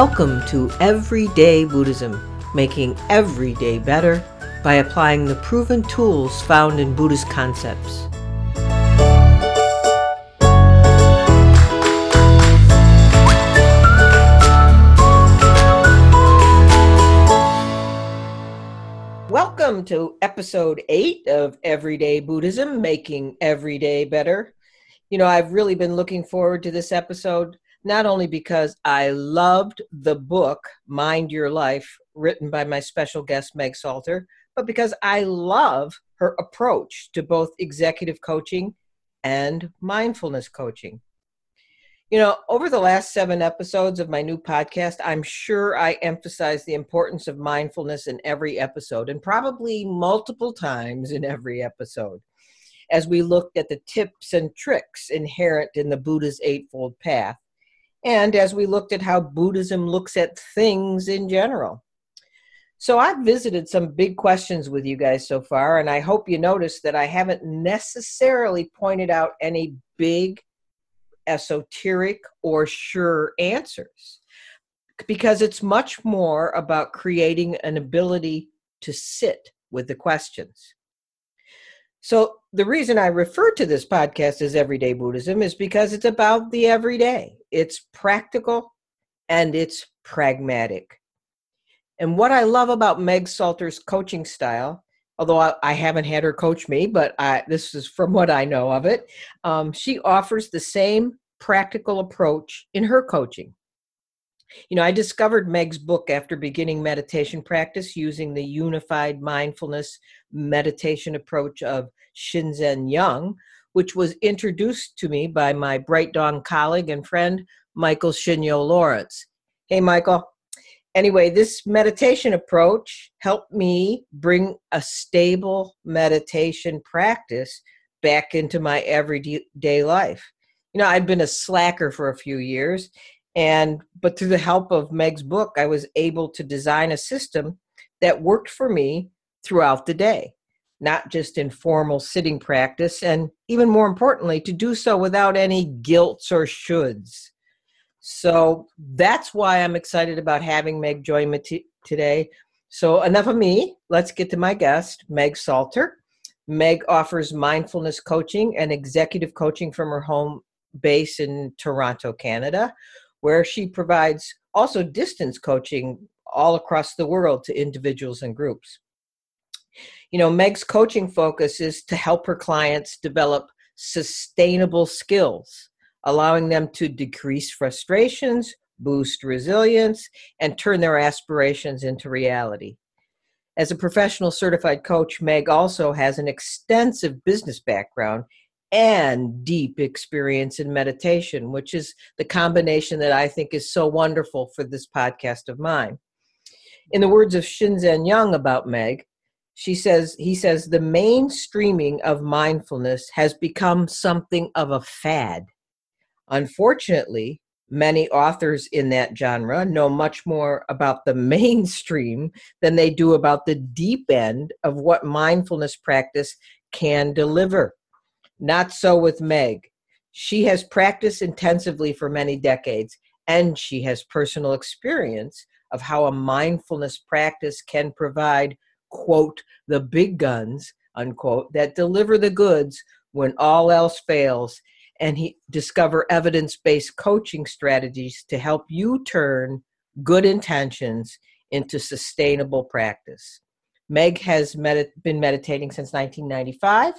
Welcome to Everyday Buddhism, making every day better by applying the proven tools found in Buddhist concepts. Welcome to episode 8 of Everyday Buddhism, making every day better. You know, I've really been looking forward to this episode, not only because I loved the book, Mind Your Life, written by my special guest, Meg Salter, but because I love her approach to both executive coaching and mindfulness coaching. You know, over the last 7 episodes of my new podcast, I'm sure I emphasized the importance of mindfulness in every episode, and probably multiple times in every episode, as we looked at the tips and tricks inherent in the Buddha's Eightfold Path, and as we looked at how Buddhism looks at things in general. So I've visited some big questions with you guys so far, and I hope you noticed that I haven't necessarily pointed out any big, esoteric, or sure answers, because it's much more about creating an ability to sit with the questions. So the reason I refer to this podcast as Everyday Buddhism is because it's about the everyday. It's practical and it's pragmatic. And what I love about Meg Salter's coaching style, although I haven't had her coach me, but this is from what I know of it, she offers the same practical approach in her coaching. You know, I discovered Meg's book after beginning meditation practice using the unified mindfulness meditation approach of Shinzen Young, which was introduced to me by my Bright Dawn colleague and friend, Michael Shinyo Lawrence. Hey, Michael. Anyway, this meditation approach helped me bring a stable meditation practice back into my everyday life. You know, I'd been a slacker for a few years, but through the help of Meg's book, I was able to design a system that worked for me throughout the day, not just in formal sitting practice, and even more importantly, to do so without any guilts or shoulds. So that's why I'm excited about having Meg join me today. So enough of me. Let's get to my guest, Meg Salter. Meg offers mindfulness coaching and executive coaching from her home base in Toronto, Canada, where she provides also distance coaching all across the world to individuals and groups. You know, Meg's coaching focus is to help her clients develop sustainable skills, allowing them to decrease frustrations, boost resilience, and turn their aspirations into reality. As a professional certified coach, Meg also has an extensive business background and deep experience in meditation, which is the combination that I think is so wonderful for this podcast of mine. In the words of Shinzen Young about Meg, he says, the mainstreaming of mindfulness has become something of a fad. Unfortunately, many authors in that genre know much more about the mainstream than they do about the deep end of what mindfulness practice can deliver. Not so with Meg. She has practiced intensively for many decades, and she has personal experience of how a mindfulness practice can provide, quote, the big guns, unquote, that deliver the goods when all else fails, and discover evidence-based coaching strategies to help you turn good intentions into sustainable practice. Meg has been meditating since 1995,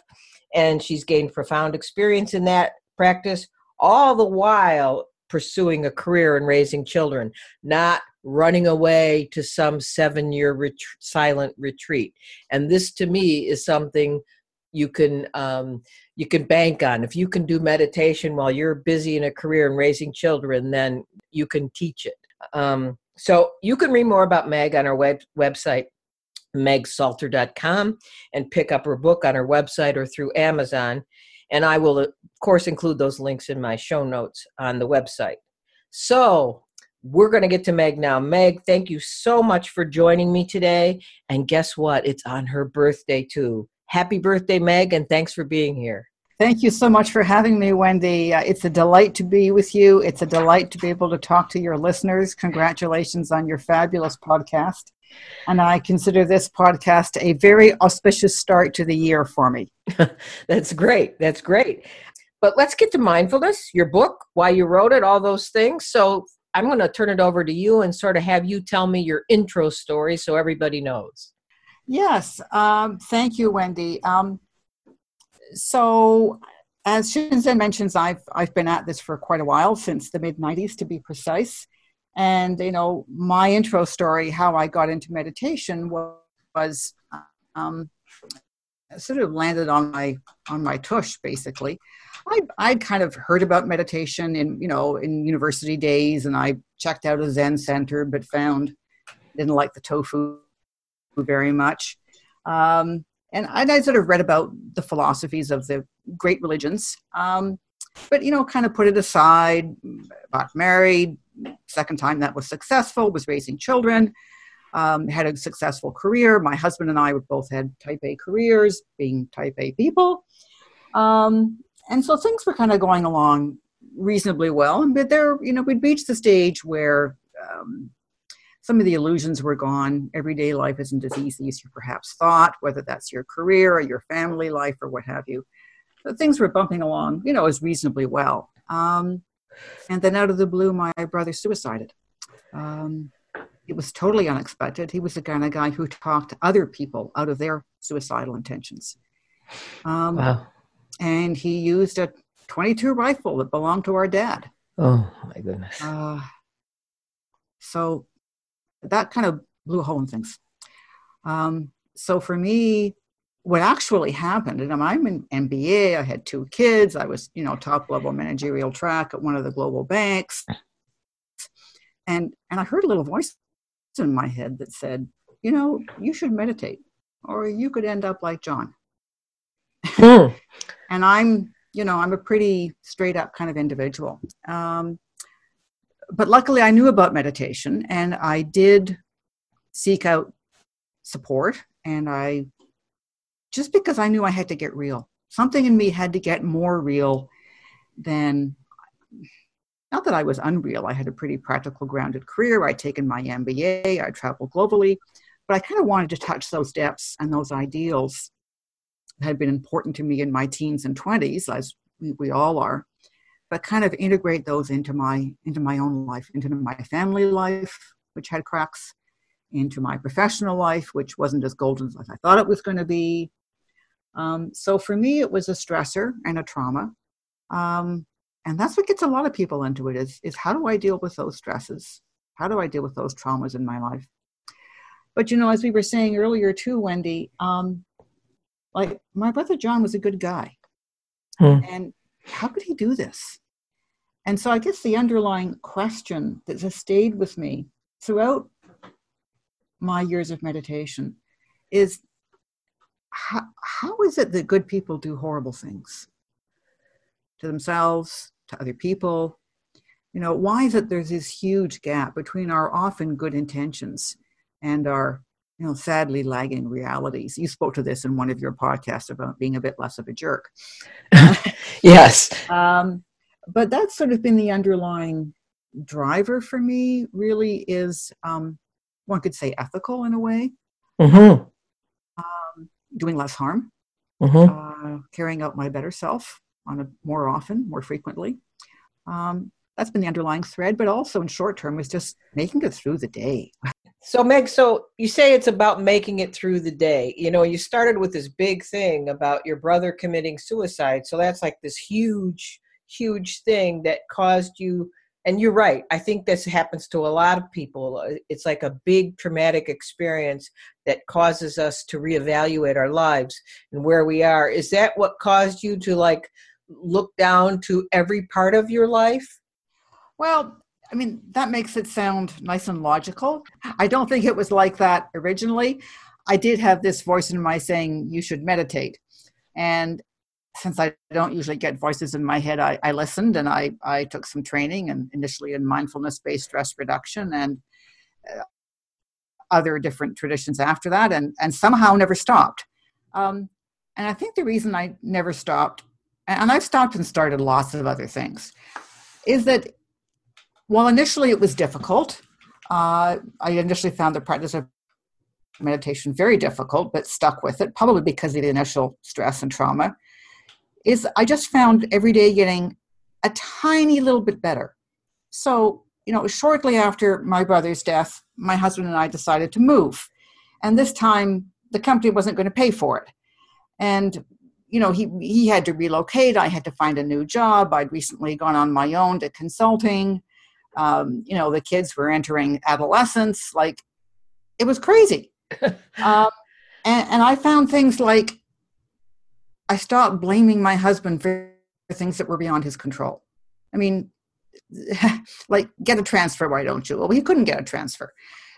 and she's gained profound experience in that practice, all the while pursuing a career and raising children, not running away to some 7-year silent retreat. And this, to me, is something you can bank on. If you can do meditation while you're busy in a career and raising children, then you can teach it. So you can read more about Meg on our website, MegSalter.com, and pick up her book on her website or through Amazon. And I will, of course, include those links in my show notes on the website. So we're going to get to Meg now. Meg, thank you so much for joining me today. And guess what? It's on her birthday, too. Happy birthday, Meg, and thanks for being here. Thank you so much for having me, Wendy. It's a delight to be with you. It's a delight to be able to talk to your listeners. Congratulations on your fabulous podcast. And I consider this podcast a very auspicious start to the year for me. That's great. That's great. But let's get to mindfulness, your book, why you wrote it, all those things. So I'm going to turn it over to you and sort of have you tell me your intro story so everybody knows. Yes. Thank you, Wendy. So as Shinzen mentions, I've been at this for quite a while, since the mid-90s to be precise. And, you know, my intro story, how I got into meditation was sort of landed on my tush, basically. I'd kind of heard about meditation in university days, and I checked out a Zen center, but didn't like the tofu very much. And I sort of read about the philosophies of the great religions, but, you know, kind of put it aside. Got married, second time that was successful, was raising children, had a successful career. My husband and I both had type A careers, being type A people. And so things were kind of going along reasonably well. But there, you know, we'd reached the stage where some of the illusions were gone. Everyday life isn't as easy as you perhaps thought, whether that's your career or your family life or what have you. So things were bumping along, you know, as reasonably well. And then out of the blue, my brother suicided. It was totally unexpected. He was the kind of guy who talked other people out of their suicidal intentions. Wow. And he used a .22 rifle that belonged to our dad. Oh, my goodness. So that kind of blew a hole in things. So for me, what actually happened, and I'm an MBA, I had 2 kids, I was, you know, top level managerial track at one of the global banks. And I heard a little voice in my head that said, you know, you should meditate, or you could end up like John. Hmm. And I'm a pretty straight up kind of individual. But luckily I knew about meditation, and I did seek out support, and just because I knew I had to get real. Something in me had to get more real than, not that I was unreal. I had a pretty practical, grounded career. I'd taken my MBA, I traveled globally, but I kind of wanted to touch those depths and those ideals that had been important to me in my teens and 20s, as we all are, but kind of integrate those into my own life, into my family life, which had cracks, into my professional life, which wasn't as golden as I thought it was going to be. So for me, it was a stressor and a trauma. And that's what gets a lot of people into it, is how do I deal with those stresses? How do I deal with those traumas in my life? But, you know, as we were saying earlier too, Wendy, like my brother John was a good guy. Hmm. And how could he do this? And so I guess the underlying question that has stayed with me throughout my years of meditation is, how is it that good people do horrible things to themselves, to other people? You know, why is it there's this huge gap between our often good intentions and our, you know, sadly lagging realities? You spoke to this in one of your podcasts about being a bit less of a jerk. Yes. But that's sort of been the underlying driver for me, really, is, one could say ethical in a way, mm-hmm. Doing less harm, mm-hmm. Carrying out my better self more frequently. That's been the underlying thread, but also in short term is just making it through the day. So Meg, you say it's about making it through the day. You know, you started with this big thing about your brother committing suicide. So that's like this huge, huge thing that caused you. And you're right. I think this happens to a lot of people. It's like a big traumatic experience that causes us to reevaluate our lives and where we are. Is that what caused you to like look down to every part of your life? Well, I mean, that makes it sound nice and logical. I don't think it was like that originally. I did have this voice in my saying, you should meditate. And since I don't usually get voices in my head, I listened, and I took some training, and initially in mindfulness-based stress reduction and other different traditions after that, and somehow never stopped. And I think the reason I never stopped and I've stopped and started lots of other things, is that while initially it was difficult, I initially found the practice of meditation very difficult, but stuck with it, probably because of the initial stress and trauma, is I just found every day getting a tiny little bit better. So, you know, shortly after my brother's death, my husband and I decided to move. And this time, the company wasn't going to pay for it. And, you know, he had to relocate. I had to find a new job. I'd recently gone on my own to consulting. You know, the kids were entering adolescence. Like, it was crazy. And I found things like, I stopped blaming my husband for things that were beyond his control. I mean, like, get a transfer, why don't you? Well, he couldn't get a transfer.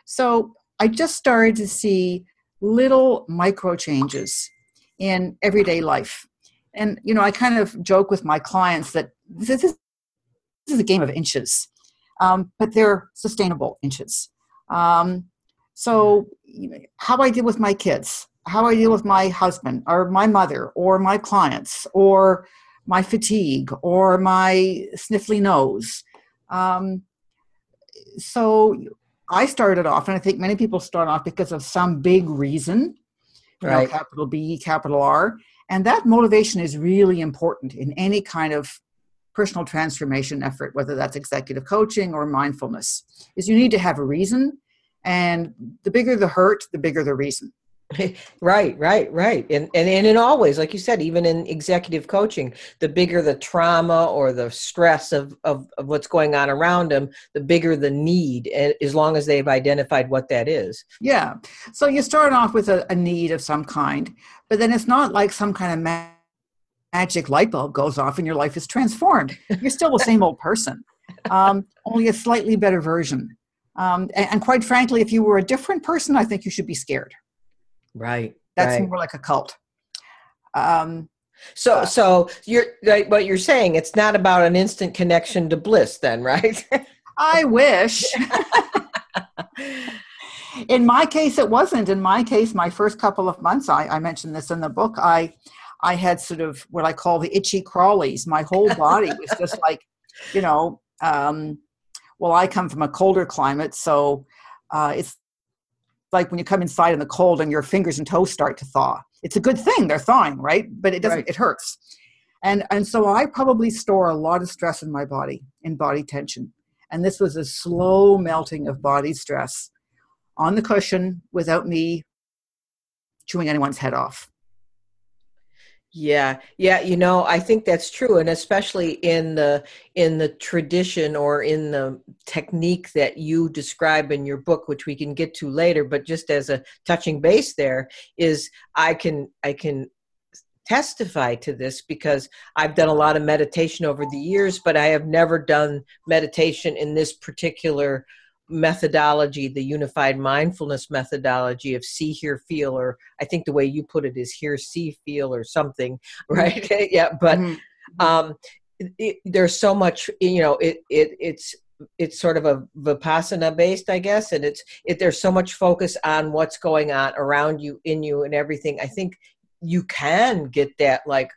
So I just started to see little micro changes in everyday life. And, you know, I kind of joke with my clients that this is a game of inches, but they're sustainable inches. So you know, how I deal with my kids, how I deal with my husband or my mother or my clients or my fatigue or my sniffly nose. So I started off, and I think many people start off because of some big reason, right? You know, capital B, capital R. And that motivation is really important in any kind of personal transformation effort, whether that's executive coaching or mindfulness, is you need to have a reason. And the bigger the hurt, the bigger the reason. Right. And in always, like you said, even in executive coaching, the bigger the trauma or the stress of what's going on around them, the bigger the need, as long as they've identified what that is. Yeah. So you start off with a need of some kind, but then it's not like some kind of magic light bulb goes off and your life is transformed. You're still the same old person, only a slightly better version. And quite frankly, if you were a different person, I think you should be scared. Right. That's more like a cult. So you're like, what you're saying, it's not about an instant connection to bliss then, right? I wish. In my case, it wasn't. In my case, my first couple of months, I mentioned this in the book, I had sort of what I call the itchy crawlies. My whole body was just like, you know, well, I come from a colder climate, so it's like when you come inside in the cold and your fingers and toes start to thaw. It's a good thing they're thawing, right? But it doesn't, It hurts. And so I probably store a lot of stress in my body, in body tension. And this was a slow melting of body stress on the cushion without me chewing anyone's head off. Yeah. You know, I think that's true. And especially in the tradition or in the technique that you describe in your book, which we can get to later, but just as a touching base there is I can testify to this because I've done a lot of meditation over the years, but I have never done meditation in this particular methodology, the unified mindfulness methodology of see, hear, feel, or I think the way you put it is hear, see, feel, or something, right? Yeah. But there's so much, you know, it's sort of a Vipassana based, I guess. And there's so much focus on what's going on around you, in you, and everything. I think you can get that, like,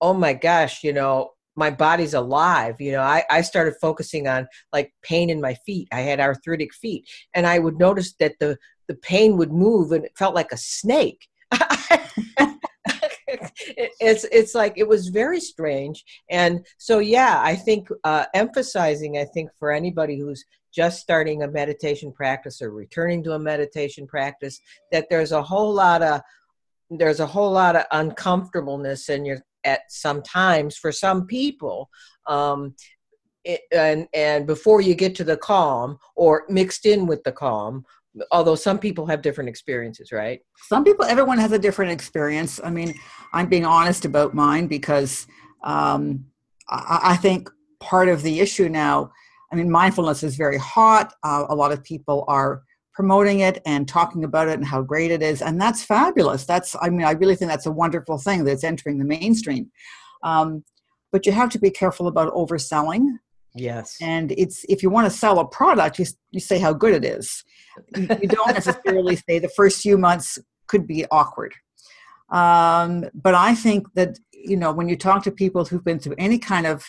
oh my gosh, you know, my body's alive. You know, I started focusing on like pain in my feet. I had arthritic feet, and I would notice that the pain would move and it felt like a snake. It's like, it was very strange. And so, yeah, I think emphasizing, I think for anybody who's just starting a meditation practice or returning to a meditation practice, that there's a whole lot of uncomfortableness in your, at some times for some people, and before you get to the calm or mixed in with the calm, although some people have different experiences, right? Everyone has a different experience. I mean, I'm being honest about mine because I think part of the issue now, I mean, mindfulness is very hot. A lot of people are promoting it and talking about it and how great it is. And that's fabulous. I really think that's a wonderful thing that's entering the mainstream. But you have to be careful about overselling. Yes. And it's, if you want to sell a product, you say how good it is. You don't necessarily say the first few months could be awkward. But I think that, you know, when you talk to people who've been through any kind of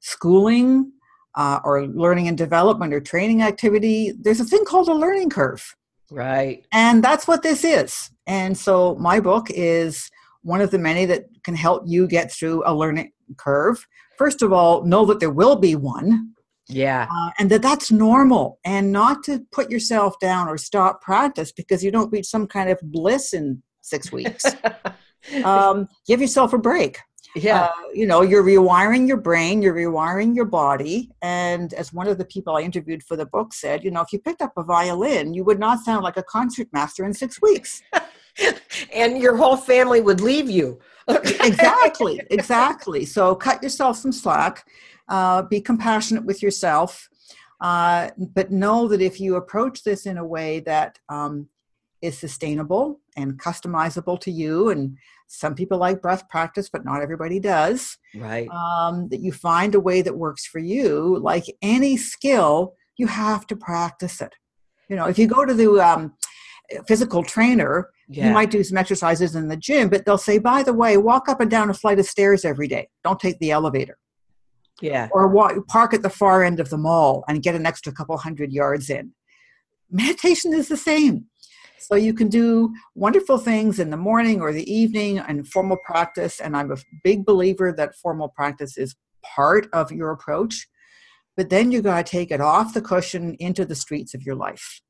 schooling or learning and development or training activity, there's a thing called a learning curve. Right. And that's what this is. And so my book is one of the many that can help you get through a learning curve. First of all, know that there will be one. Yeah. And that's normal, and not to put yourself down or stop practice because you don't reach some kind of bliss in 6 weeks. Give yourself a break. Yeah. You know, you're rewiring your brain, you're rewiring your body. And as one of the people I interviewed for the book said, you know, if you picked up a violin, you would not sound like a concertmaster in 6 weeks. And your whole family would leave you. Exactly. Exactly. So cut yourself some slack, be compassionate with yourself. But know that if you approach this in a way that, is sustainable and customizable to you. And some people like breath practice, but not everybody does. Right. That you find a way that works for you. Like any skill, you have to practice it. You know, if you go to the physical trainer, yeah. You might do some exercises in the gym, but they'll say, by the way, walk up and down a flight of stairs every day. Don't take the elevator. Yeah. Or park at the far end of the mall and get an extra couple hundred yards in. Meditation is the same. So you can do wonderful things in the morning or the evening and formal practice. And I'm a big believer that formal practice is part of your approach. But then you got to take it off the cushion into the streets of your life.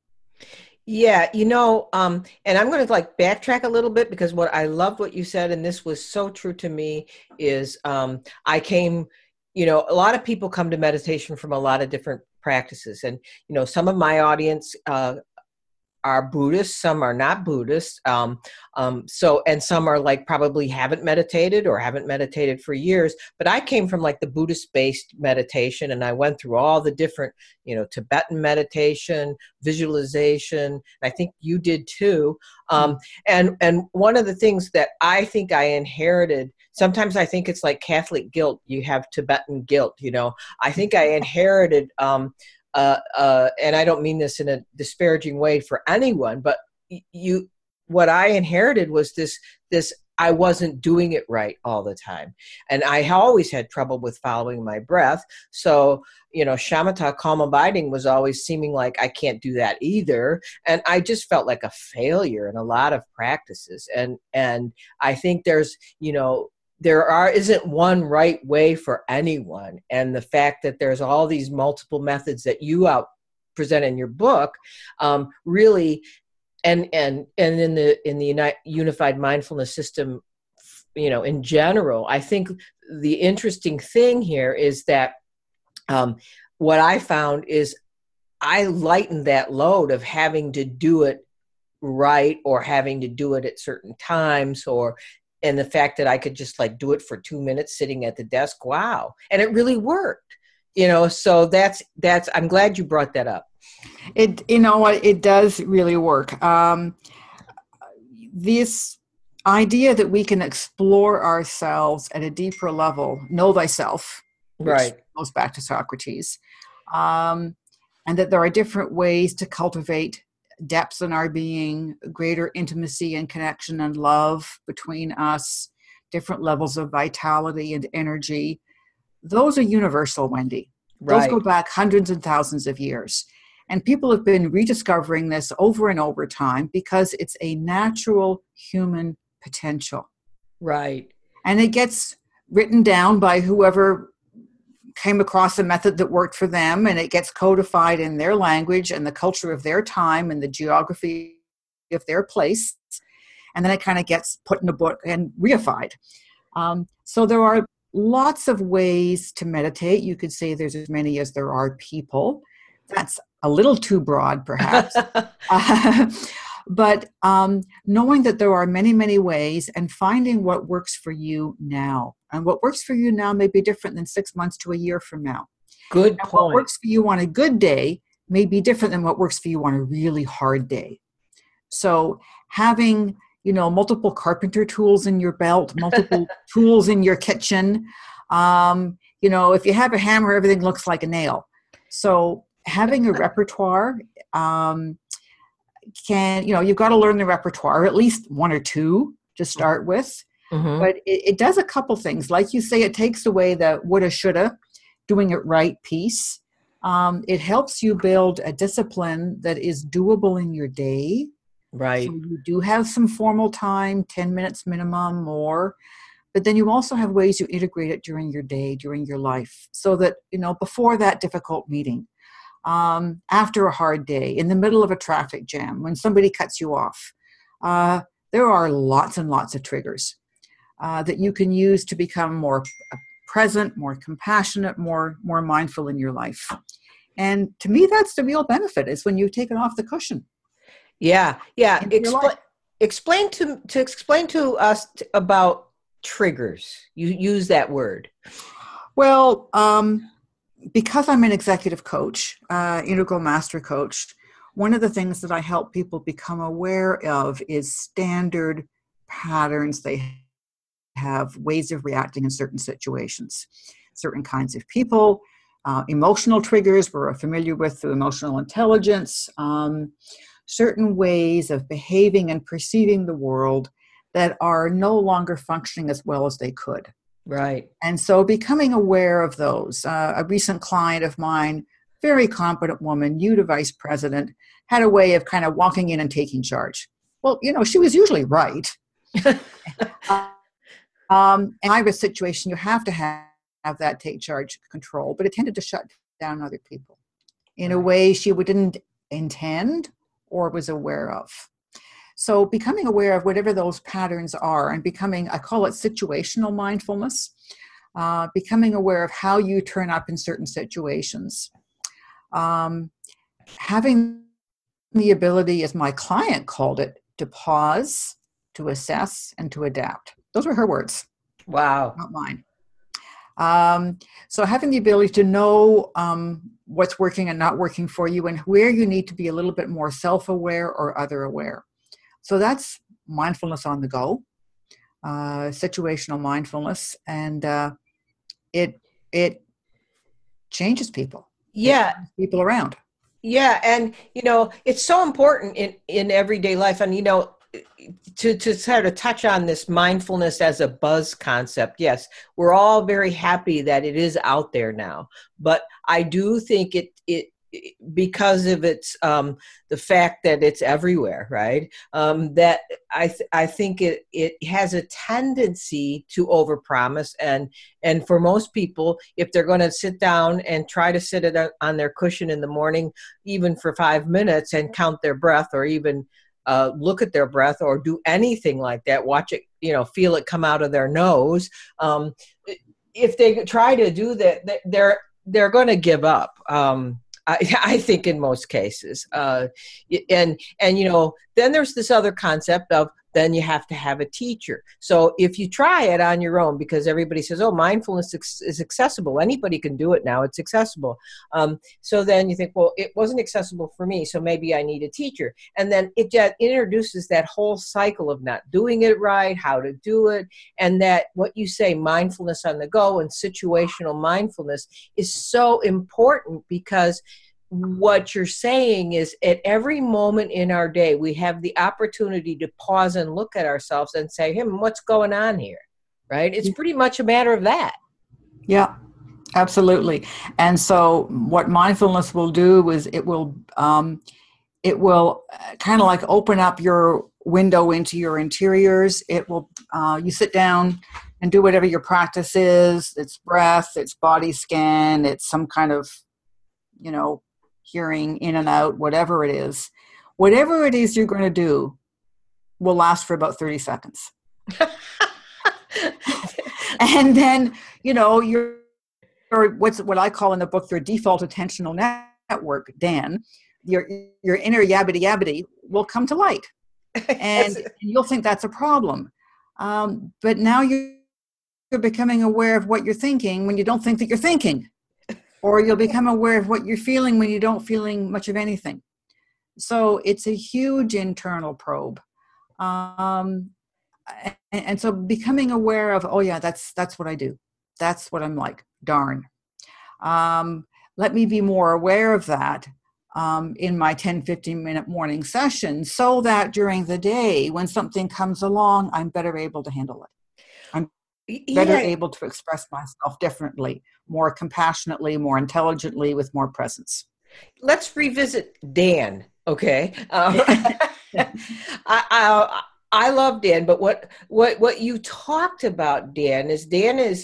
Yeah, you know, and I'm going to backtrack a little bit because what I loved what you said, and this was so true to me, is a lot of people come to meditation from a lot of different practices. And, you know, some of my audience are Buddhists, some are not Buddhist. And some are probably haven't meditated for years, but I came from the Buddhist based meditation, and I went through all the different, Tibetan meditation, visualization, and I think you did too. And one of the things that I think I inherited, sometimes I think it's like Catholic guilt. You have Tibetan guilt, I think I inherited, and I don't mean this in a disparaging way for anyone, but what I inherited was this, I wasn't doing it right all the time. And I always had trouble with following my breath. So, shamatha, calm abiding, was always seeming like I can't do that either. And I just felt like a failure in a lot of practices. And I think there's, isn't one right way for anyone. And the fact that there's all these multiple methods that you present in your book, really, and in the unified mindfulness system, in general, I think the interesting thing here is that what I found is I lightened that load of having to do it right or having to do it at certain times and the fact that I could just do it for 2 minutes sitting at the desk. Wow. And it really worked, so that's, I'm glad you brought that up. It, it does really work. This idea that we can explore ourselves at a deeper level, know thyself, which right. goes back to Socrates. And that there are different ways to cultivate depths in our being, greater intimacy and connection and love between us, different levels of vitality and energy. Those are universal, Wendy. Right. Those go back hundreds and thousands of years. And people have been rediscovering this over and over time because it's a natural human potential. Right. And it gets written down by whoever came across a method that worked for them, and it gets codified in their language and the culture of their time and the geography of their place. And then it kind of gets put in a book and reified. So there are lots of ways to meditate. You could say there's as many as there are people. That's a little too broad, perhaps. But knowing that there are many, many ways and finding what works for you now. And what works for you now may be different than 6 months to a year from now. Good point. What works for you on a good day may be different than what works for you on a really hard day. So having, multiple carpenter tools in your belt, multiple tools in your kitchen, if you have a hammer, everything looks like a nail. So having a repertoire, you've got to learn the repertoire, at least one or two. to start with. Mm-hmm. But it does a couple things. Like you say, it takes away the woulda, shoulda, doing it right piece. It helps you build a discipline that is doable in your day. Right. So you do have some formal time, 10 minutes minimum, more. But then you also have ways you integrate it during your day, during your life. So that, you know, before that difficult meeting, after a hard day, in the middle of a traffic jam, when somebody cuts you off, there are lots and lots of triggers that you can use to become more present, more compassionate, more mindful in your life. And to me, that's the real benefit, is when you take it off the cushion. Yeah, yeah. Explain to us about triggers. You use that word. Well, because I'm an executive coach, integral master coach, one of the things that I help people become aware of is standard patterns they have, ways of reacting in certain situations, certain kinds of people, emotional triggers we're familiar with through emotional intelligence, certain ways of behaving and perceiving the world that are no longer functioning as well as they could. Right. And so becoming aware of those. A recent client of mine, very competent woman, new to vice president, had a way of kind of walking in and taking charge. Well, you know, she was usually right. And I was a situation, you have to have that take charge control, but it tended to shut down other people in a way she didn't intend or was aware of. So becoming aware of whatever those patterns are and becoming, I call it situational mindfulness, becoming aware of how you turn up in certain situations. Having the ability, as my client called it, to pause, to assess, and to adapt. Those were her words. Wow. Not mine. So having the ability to know what's working and not working for you, and where you need to be a little bit more self-aware or other-aware. So that's mindfulness on the go, situational mindfulness, and it changes people. Yeah. People around. Yeah. And, you know, it's so important in everyday life. And, you know, to sort of touch on this mindfulness as a buzz concept. Yes. We're all very happy that it is out there now, but I do think it because of its, the fact that it's everywhere, right. That I think it has a tendency to overpromise. And for most people, if they're going to sit down and try to sit on their cushion in the morning, even for 5 minutes and count their breath, or even look at their breath, or do anything like that, watch it, you know, feel it come out of their nose. If they try to do that, they're going to give up. I think in most cases, and you know, then there's this other concept of, then you have to have a teacher. So if you try it on your own, because everybody says, oh, mindfulness is accessible. Anybody can do it now. It's accessible. So then you think, well, it wasn't accessible for me, so maybe I need a teacher. And then it just introduces that whole cycle of not doing it right, how to do it. And that what you say, mindfulness on the go and situational mindfulness, is so important, because what you're saying is, at every moment in our day, we have the opportunity to pause and look at ourselves and say, hey, what's going on here? Right? It's pretty much a matter of that. Yeah, absolutely. And so what mindfulness will do is it will kind of like open up your window into your interiors. It will, you sit down and do whatever your practice is. It's breath, it's body scan, it's some kind of, you know, hearing in and out, whatever it is you're going to do will last for about 30 seconds. And then, you know, what I call in the book, your default attentional network, Dan, your inner yabbity yabbity will come to light, and you'll think that's a problem. But now you're becoming aware of what you're thinking when you don't think that you're thinking. Or you'll become aware of what you're feeling when you don't feeling much of anything. So it's a huge internal probe. And so becoming aware of, oh yeah, that's what I do. That's what I'm like, darn. Let me be more aware of that. in my 10, 15-minute morning session so that during the day, when something comes along, I'm better able to handle it. I'm better able to express myself differently, more compassionately, more intelligently, with more presence. Let's revisit Dan, okay? I love Dan, but what you talked about, Dan is that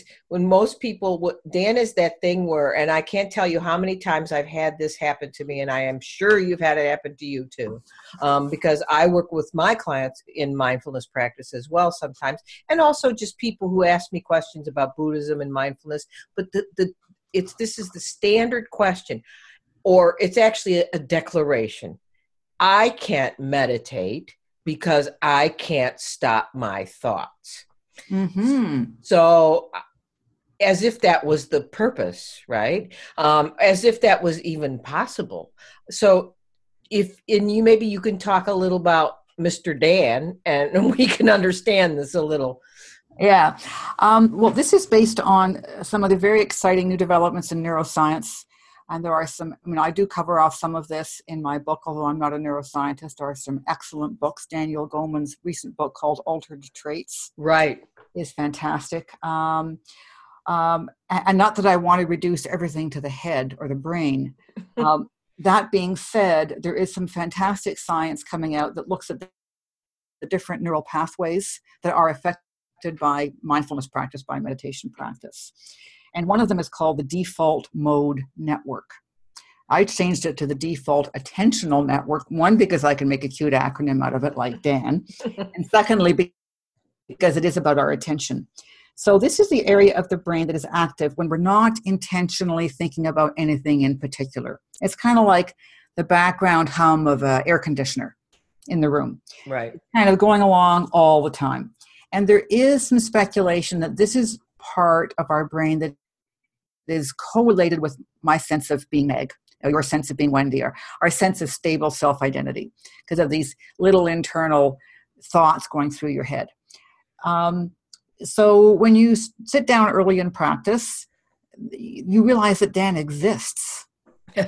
thing where, and I can't tell you how many times I've had this happen to me, and I am sure you've had it happen to you too, because I work with my clients in mindfulness practice as well sometimes, and also just people who ask me questions about Buddhism and mindfulness. But this is the standard question, or it's actually a declaration. I can't meditate because I can't stop my thoughts. Mm-hmm. So as if that was the purpose, right? As if that was even possible. So maybe you can talk a little about Mr. Dan, and we can understand this a little. Yeah. Well, this is based on some of the very exciting new developments in neuroscience. And there are some, I do cover off some of this in my book, although I'm not a neuroscientist. There are some excellent books. Daniel Goleman's recent book called Altered Traits. Right. Is fantastic. And not that I want to reduce everything to the head or the brain. That being said, there is some fantastic science coming out that looks at the different neural pathways that are affected by mindfulness practice, by meditation practice. And one of them is called the default mode network. I changed it to the default attentional network, one, because I can make a cute acronym out of it like Dan, and secondly, because it is about our attention. So this is the area of the brain that is active when we're not intentionally thinking about anything in particular. It's kind of like the background hum of an air conditioner in the room. Right. It's kind of going along all the time. And there is some speculation that this is part of our brain that is correlated with my sense of being Meg, or your sense of being Wendy, or our sense of stable self-identity, because of these little internal thoughts going through your head. So when you sit down early in practice, you realize that Dan exists. You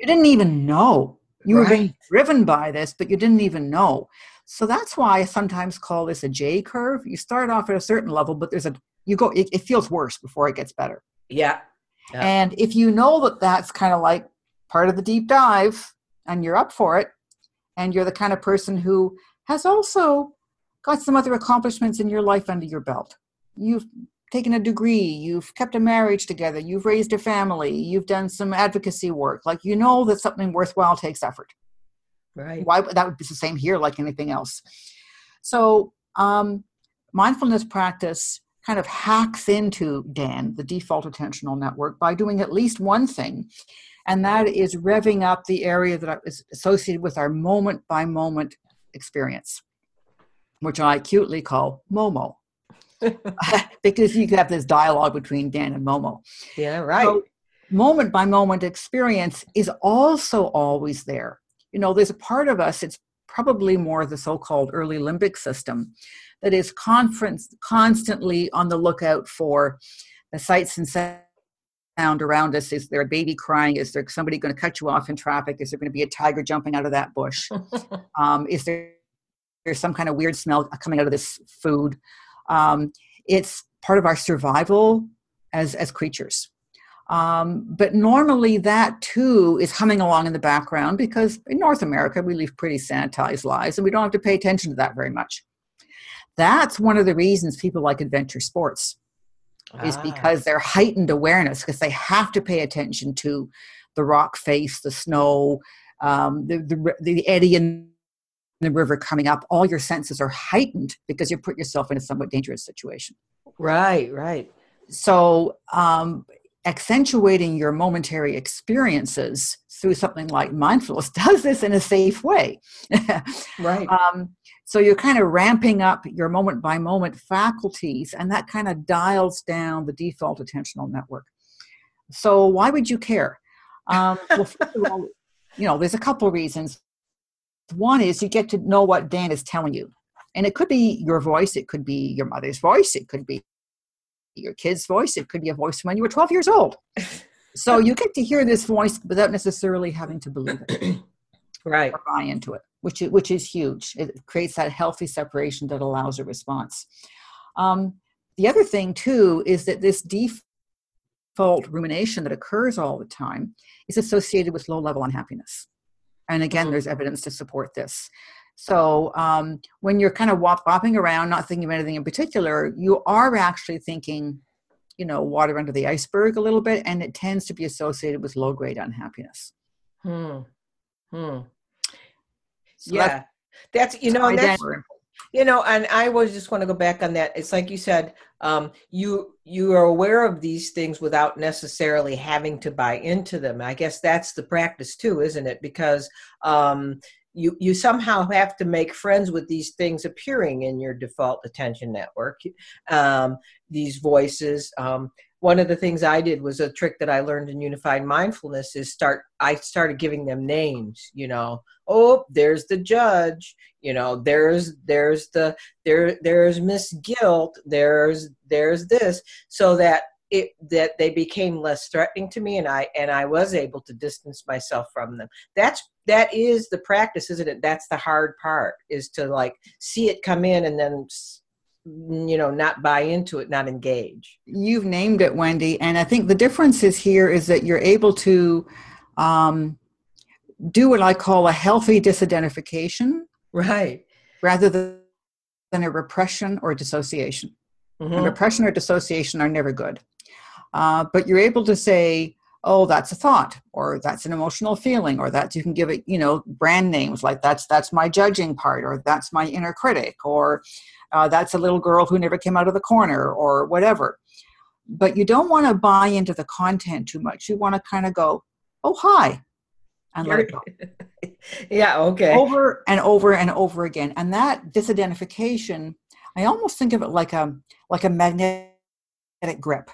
didn't even know. You were being driven by this, but you didn't even know. So that's why I sometimes call this a J curve. You start off at a certain level, but it feels worse before it gets better. Yeah. Yeah. And if you know that that's kind of like part of the deep dive and you're up for it, and you're the kind of person who has also got some other accomplishments in your life under your belt. You've taken a degree, you've kept a marriage together, you've raised a family, you've done some advocacy work. Like, you know that something worthwhile takes effort. Right. Why that would be the same here, like anything else. So mindfulness practice kind of hacks into Dan, the default attentional network, by doing at least one thing, and that is revving up the area that is associated with our moment-by-moment experience, which I cutely call Momo, because you have this dialogue between Dan and Momo. Yeah, right. So, moment-by-moment experience is also always there. There's a part of us, it's probably more the so-called early limbic system, that is constantly on the lookout for the sights and sound around us. Is there a baby crying? Is there somebody going to cut you off in traffic? Is there going to be a tiger jumping out of that bush? Is there's some kind of weird smell coming out of this food? It's part of our survival as creatures. But normally that too is humming along in the background, because in North America, we live pretty sanitized lives and we don't have to pay attention to that very much. That's one of the reasons people like adventure sports is because they're heightened awareness, because they have to pay attention to the rock face, the snow, the eddy in the river coming up. All your senses are heightened because you put yourself in a somewhat dangerous situation. Right, right. So accentuating your momentary experiences through something like mindfulness does this in a safe way. Right. So you're kind of ramping up your moment-by-moment faculties, and that kind of dials down the default attentional network. So why would you care? Well, first of all, there's a couple reasons. One is you get to know what Dan is telling you. And it could be your voice. It could be your mother's voice. It could be your kid's voice. It could be a voice when you were 12 years old. So you get to hear this voice without necessarily having to believe it. Right. Or buy into it, which is huge. It creates that healthy separation that allows a response. The other thing, too, is that this default rumination that occurs all the time is associated with low-level unhappiness. And again, there's evidence to support this. So when you're kind of bopping around, not thinking of anything in particular, you are actually thinking, you know, water under the iceberg a little bit, and it tends to be associated with low-grade unhappiness. So yeah. That's you know, and that's, you know, and I always just want to go back on that. It's like you said, you are aware of these things without necessarily having to buy into them. I guess that's the practice too, isn't it? Because you somehow have to make friends with these things appearing in your default attention network, these voices. One of the things I did was a trick that I learned in Unified Mindfulness is I started giving them names, you know, oh, there's the judge, you know, there's Miss Guilt, there's this, so that that they became less threatening to me, and I was able to distance myself from them. That is the practice, isn't it? That's the hard part, is to like see it come in and then, you know, not buy into it, not engage. You've named it, Wendy. And I think the difference is here is that you're able to do what I call a healthy disidentification. Right. Rather than a repression or a dissociation. Mm-hmm. And repression or dissociation are never good. But you're able to say, oh, that's a thought, or that's an emotional feeling, or that's, you can give it, you know, brand names like that's my judging part, or that's my inner critic, or that's a little girl who never came out of the corner, or whatever. But you don't want to buy into the content too much. You want to kind of go, oh, hi, and let it go. Yeah, okay. Over and over and over again. And that disidentification, I almost think of it like a magnetic grip.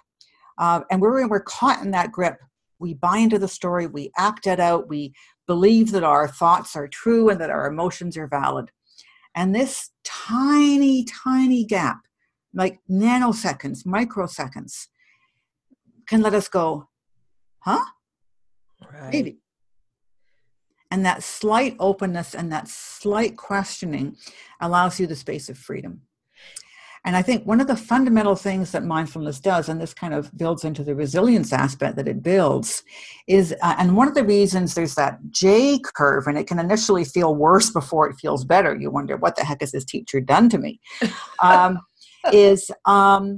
And we're caught in that grip. We buy into the story, we act it out, we believe that our thoughts are true and that our emotions are valid. And this tiny, tiny gap, like nanoseconds, microseconds, can let us go, huh? Right. Maybe. And that slight openness and that slight questioning allows you the space of freedom. And I think one of the fundamental things that mindfulness does, and this kind of builds into the resilience aspect that it builds, is, and one of the reasons there's that J curve, and it can initially feel worse before it feels better. You wonder, what the heck has this teacher done to me? Is you're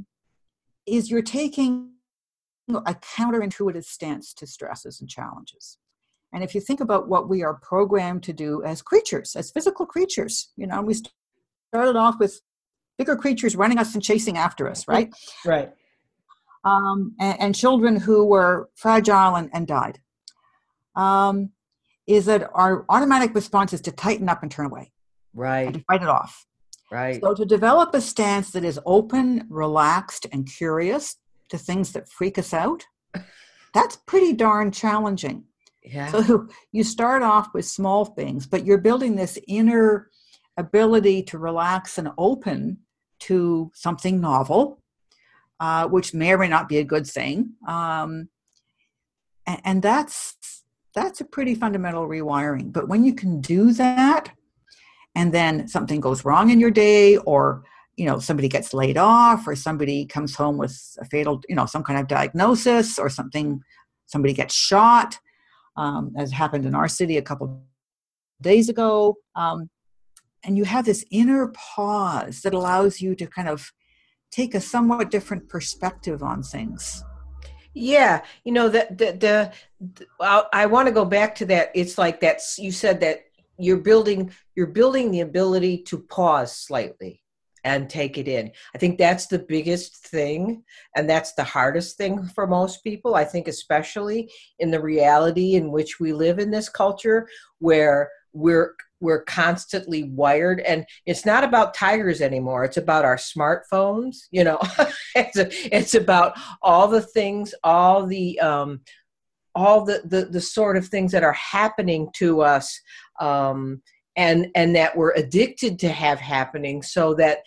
taking a counterintuitive stance to stresses and challenges. And if you think about what we are programmed to do as creatures, as physical creatures, you know, we started off with bigger creatures running us and chasing after us, right? Right. And children who were fragile and died. Is that our automatic response is to tighten up and turn away. Right. And to fight it off. Right. So to develop a stance that is open, relaxed, and curious to things that freak us out, that's pretty darn challenging. Yeah. So you start off with small things, but you're building this inner ability to relax and open to something novel, which may or may not be a good thing. And that's a pretty fundamental rewiring. But when you can do that, and then something goes wrong in your day, or, you know, somebody gets laid off, or somebody comes home with a fatal, you know, some kind of diagnosis, or somebody gets shot, as happened in our city a couple days ago. And you have this inner pause that allows you to kind of take a somewhat different perspective on things. Yeah. You know, I want to go back to that. It's like that's, you said that you're building the ability to pause slightly and take it in. I think that's the biggest thing. And that's the hardest thing for most people. I think, especially in the reality in which we live in this culture where we're constantly wired, and it's not about tigers anymore. It's about our smartphones, you know, it's about all the things, all the sort of things that are happening to us. And that we're addicted to have happening, so that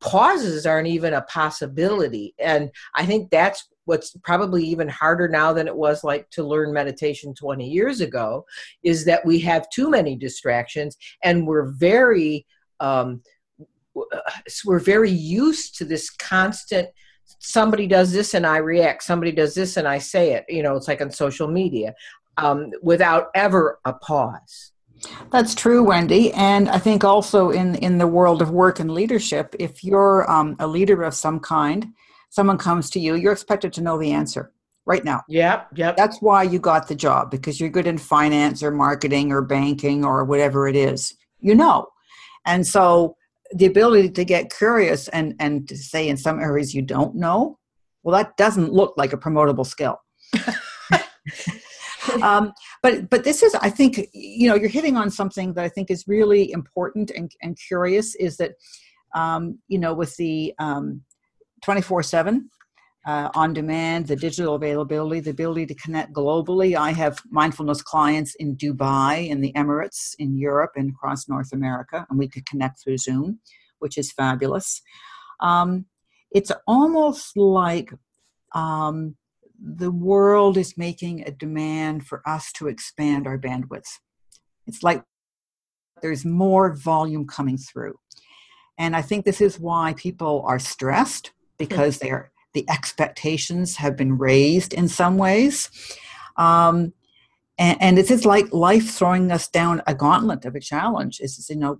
pauses aren't even a possibility. And I think that's what's probably even harder now than it was like to learn meditation 20 years ago is that we have too many distractions, and we're very used to this constant, somebody does this and I react, somebody does this and I say it, you know, it's like on social media, without ever a pause. That's true, Wendy. And I think also in the world of work and leadership, if you're a leader of some kind, someone comes to you, you're expected to know the answer right now. Yep. That's why you got the job, because you're good in finance or marketing or banking or whatever it is, you know. And so the ability to get curious and to say in some areas you don't know, well, that doesn't look like a promotable skill. But this is, I think, you know, you're hitting on something that I think is really important and curious, is that, you know, with the 24/7 on demand, the digital availability, the ability to connect globally. I have mindfulness clients in Dubai, in the Emirates, in Europe, and across North America, and we could connect through Zoom, which is fabulous. It's almost like the world is making a demand for us to expand our bandwidth. It's like there's more volume coming through. And I think this is why people are stressed, because the expectations have been raised in some ways. And it's just like life throwing us down a gauntlet of a challenge. It's, you know,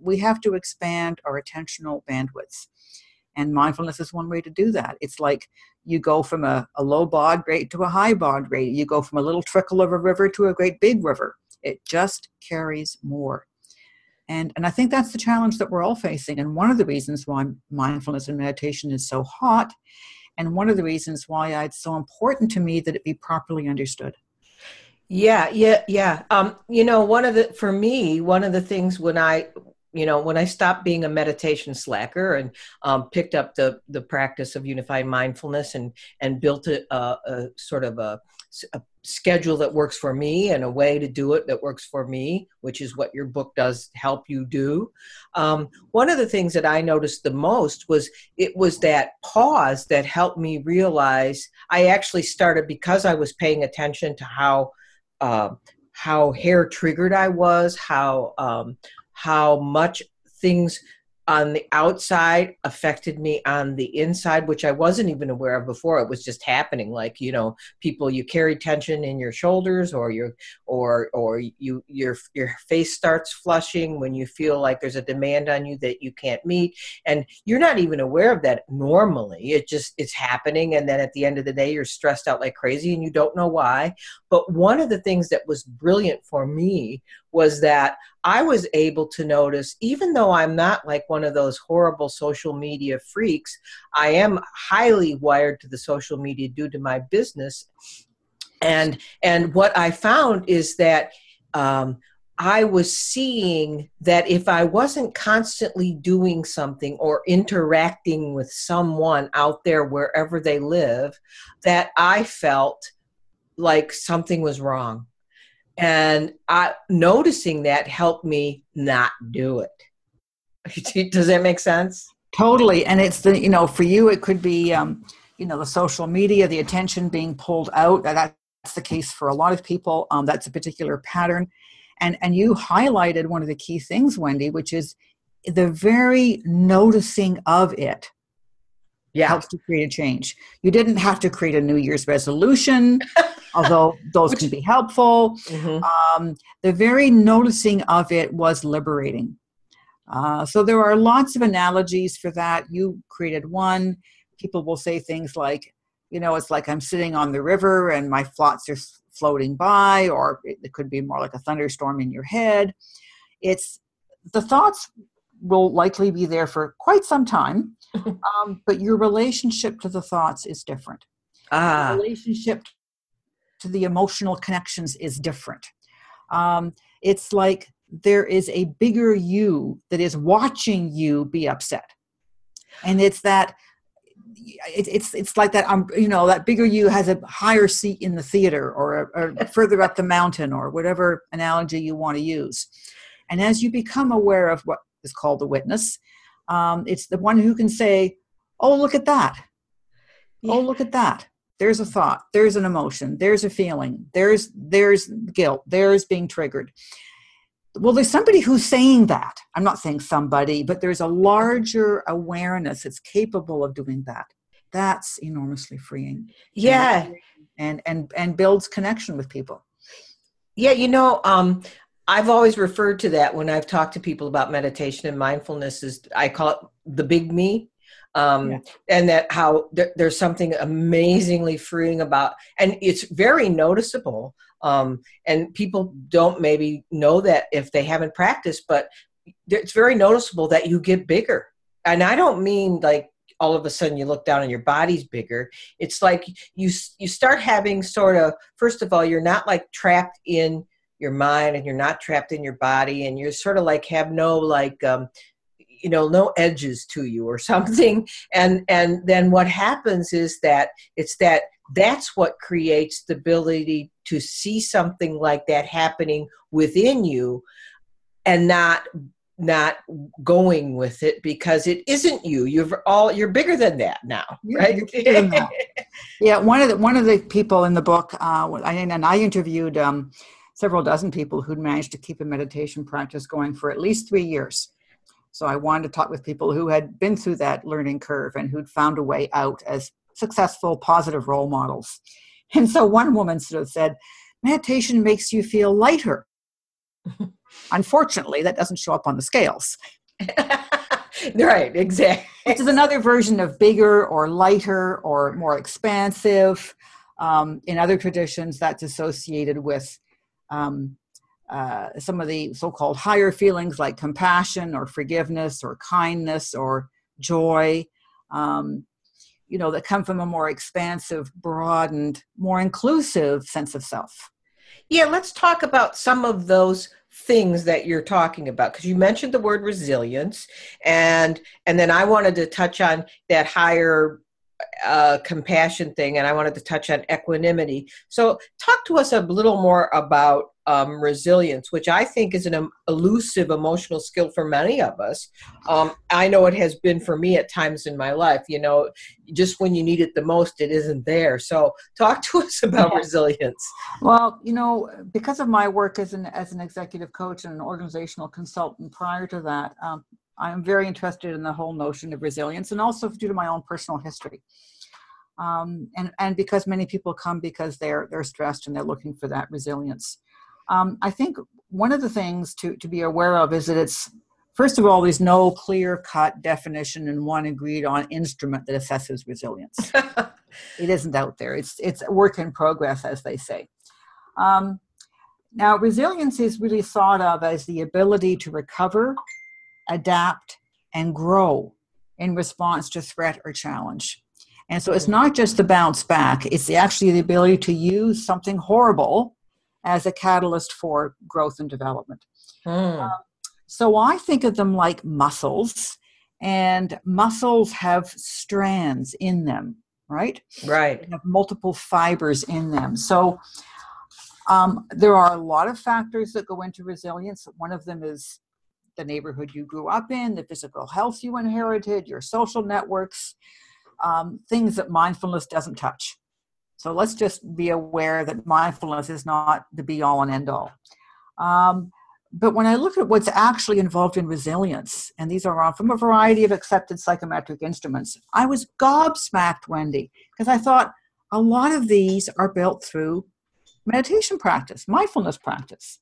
we have to expand our attentional bandwidths. And mindfulness is one way to do that. It's like you go from a low baud rate to a high baud rate. You go from a little trickle of a river to a great big river. It just carries more. And I think that's the challenge that we're all facing. And one of the reasons why mindfulness and meditation is so hot, and one of the reasons why it's so important to me that it be properly understood. Yeah. You know, one of the things when I stopped being a meditation slacker and picked up the practice of unified mindfulness and built a sort of a schedule that works for me and a way to do it that works for me, which is what your book does help you do. One of the things that I noticed the most was that pause that helped me realize I actually started, because I was paying attention to how hair triggered I was, how much things on the outside affected me on the inside, which I wasn't even aware of before. It was just happening. Like, you know, people, you carry tension in your shoulders, or your face starts flushing when you feel like there's a demand on you that you can't meet. And you're not even aware of that normally. It's happening. And then at the end of the day, you're stressed out like crazy and you don't know why. But one of the things that was brilliant for me was that I was able to notice, even though I'm not like one of those horrible social media freaks, I am highly wired to the social media due to my business. And what I found is that I was seeing that if I wasn't constantly doing something or interacting with someone out there, wherever they live, that I felt like something was wrong. And noticing that helped me not do it. Does that make sense? Totally. And it's the, you know, for you, it could be, you know, the social media, the attention being pulled out. That's the case for a lot of people. That's a particular pattern. And you highlighted one of the key things, Wendy, which is the very noticing of it. Yeah. Helps to create a change. You didn't have to create a New Year's resolution, although those can be helpful. Mm-hmm. The very noticing of it was liberating. So there are lots of analogies for that. You created one. People will say things like, you know, it's like I'm sitting on the river and my thoughts are floating by, or it could be more like a thunderstorm in your head. It's the thoughts will likely be there for quite some time, but your relationship to the thoughts is different. Your relationship to the emotional connections is different. It's like there is a bigger you that is watching you be upset, and it's that it's like that. You know, that bigger you has a higher seat in the theater, or further up the mountain, or whatever analogy you want to use. And as you become aware of what is called the witness, it's the one who can say, oh, look at that. Yeah. Oh, look at that. There's a thought. There's an emotion. There's a feeling. There's guilt. There's being triggered. Well, there's somebody who's saying that. I'm not saying somebody, but there's a larger awareness that's capable of doing that. That's enormously freeing. Yeah. And builds connection with people. Yeah. You know, I've always referred to that when I've talked to people about meditation and mindfulness is I call it the big me. And that how there's something amazingly freeing about, and it's very noticeable. And people don't maybe know that if they haven't practiced, but it's very noticeable that you get bigger. And I don't mean like all of a sudden you look down and your body's bigger. It's like you start having sort of, first of all, you're not like trapped in your mind and you're not trapped in your body and you're sort of like have no like, you know, no edges to you or something. And then what happens is that it's that that's what creates the ability to see something like that happening within you and not going with it because it isn't you. You're bigger than that now, right? Yeah, yeah. One of the people in the book, I interviewed several dozen people who'd managed to keep a meditation practice going for at least 3 years. So I wanted to talk with people who had been through that learning curve and who'd found a way out as successful, positive role models. And so one woman sort of said, meditation makes you feel lighter. Unfortunately, that doesn't show up on the scales. Right, exactly. Which is another version of bigger or lighter or more expansive. In other traditions, that's associated with some of the so-called higher feelings like compassion or forgiveness or kindness or joy, that come from a more expansive, broadened, more inclusive sense of self. Yeah, let's talk about some of those things that you're talking about, because you mentioned the word resilience, and then I wanted to touch on that higher compassion thing, and I wanted to touch on equanimity. So talk to us a little more about resilience, which I think is an elusive emotional skill for many of us. I know it has been for me at times in my life, just when you need it the most, it isn't there. So talk to us about resilience. Well, because of my work as an executive coach and an organizational consultant prior to that, I'm very interested in the whole notion of resilience and also due to my own personal history. And because many people come because they're stressed and they're looking for that resilience. I think one of the things to be aware of is that it's, first of all, there's no clear-cut definition and one agreed-on instrument that assesses resilience. It isn't out there. It's a work in progress, as they say. Now, resilience is really thought of as the ability to recover, adapt, and grow in response to threat or challenge. And so it's not just the bounce back. It's actually the ability to use something horrible as a catalyst for growth and development. So I think of them like muscles, and muscles have strands in them, right? Right. They have multiple fibers in them. So there are a lot of factors that go into resilience. One of them is the neighborhood you grew up in, the physical health you inherited, your social networks, things that mindfulness doesn't touch. So let's just be aware that mindfulness is not the be-all and end-all. But when I look at what's actually involved in resilience, and these are all from a variety of accepted psychometric instruments, I was gobsmacked, Wendy, because I thought a lot of these are built through meditation practice, mindfulness practice.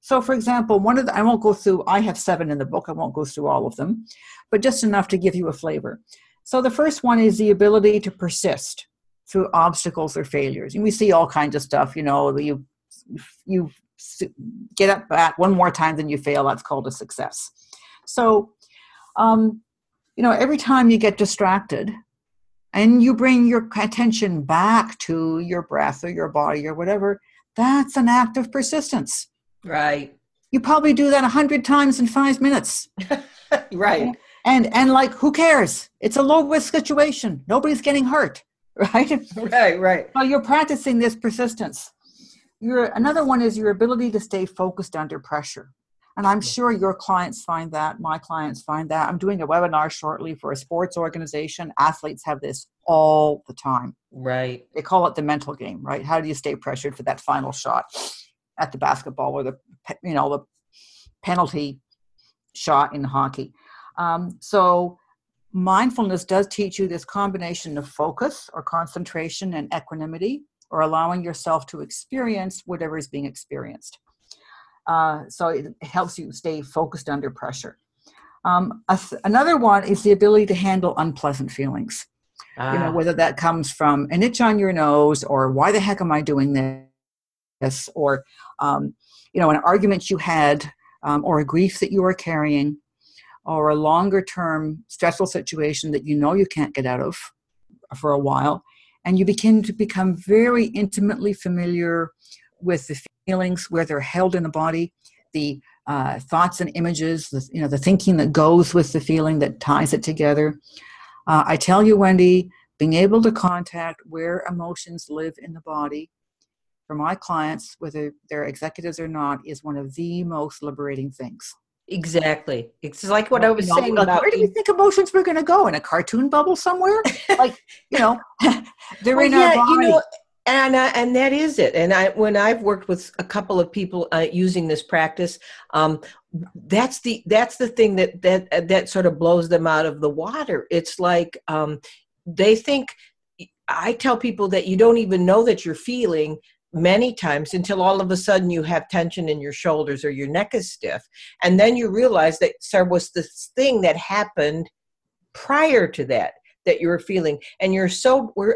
So, for example, I won't go through, I have 7 in the book, I won't go through all of them, but just enough to give you a flavor. So the first one is the ability to persist through obstacles or failures. And we see all kinds of stuff, you get up at one more time than you fail, that's called a success. So, every time you get distracted and you bring your attention back to your breath or your body or whatever, that's an act of persistence. Right. You probably do that 100 times in 5 minutes. Right. And who cares? It's a low-risk situation. Nobody's getting hurt. Right? Right. So you're practicing this persistence. Another one is your ability to stay focused under pressure. And I'm sure your clients find that, my clients find that. I'm doing a webinar shortly for a sports organization. Athletes have this all the time. Right. They call it the mental game, right? How do you stay pressured for that final shot at the basketball or the, you know, the penalty shot in hockey? So mindfulness does teach you this combination of focus or concentration and equanimity, or allowing yourself to experience whatever is being experienced. So it helps you stay focused under pressure. Another one is the ability to handle unpleasant feelings. You know, whether that comes from an itch on your nose, or why the heck am I doing this, or, you know, an argument you had, or a grief that you are carrying, or a longer term stressful situation that you know you can't get out of for a while. And you begin to become very intimately familiar with the feelings, where they're held in the body, the thoughts and images, the, you know, the thinking that goes with the feeling that ties it together. I tell you, Wendy, being able to contact where emotions live in the body for my clients, whether they're executives or not, is one of the most liberating things. Exactly. It's like what I was saying about where do you think emotions were going to go? In a cartoon bubble somewhere? Like, you know, they're in our body. You know, and that is it. And when I've worked with a couple of people using this practice, that's the thing that sort of blows them out of the water. It's like they think, I tell people that you don't even know that you're feeling many times until all of a sudden you have tension in your shoulders or your neck is stiff. And then you realize that there was this thing that happened prior to that you were feeling. And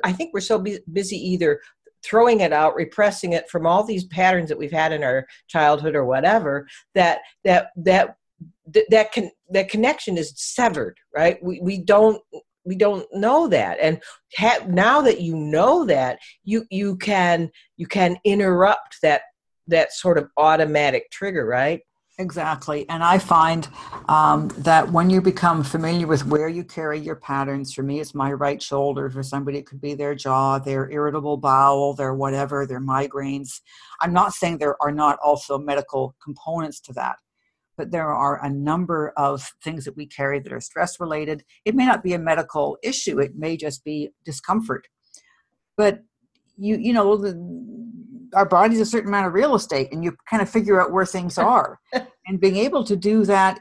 I think we're so busy either throwing it out, repressing it from all these patterns that we've had in our childhood or whatever, that connection is severed, right? We don't know that. And now that you know that, you can interrupt that sort of automatic trigger, right? Exactly. And I find that when you become familiar with where you carry your patterns, for me, it's my right shoulder. For somebody, it could be their jaw, their irritable bowel, their whatever, their migraines. I'm not saying there are not also medical components to that, but there are a number of things that we carry that are stress related. It may not be a medical issue. It may just be discomfort, but you know, our body's a certain amount of real estate, and you kind of figure out where things are. And being able to do that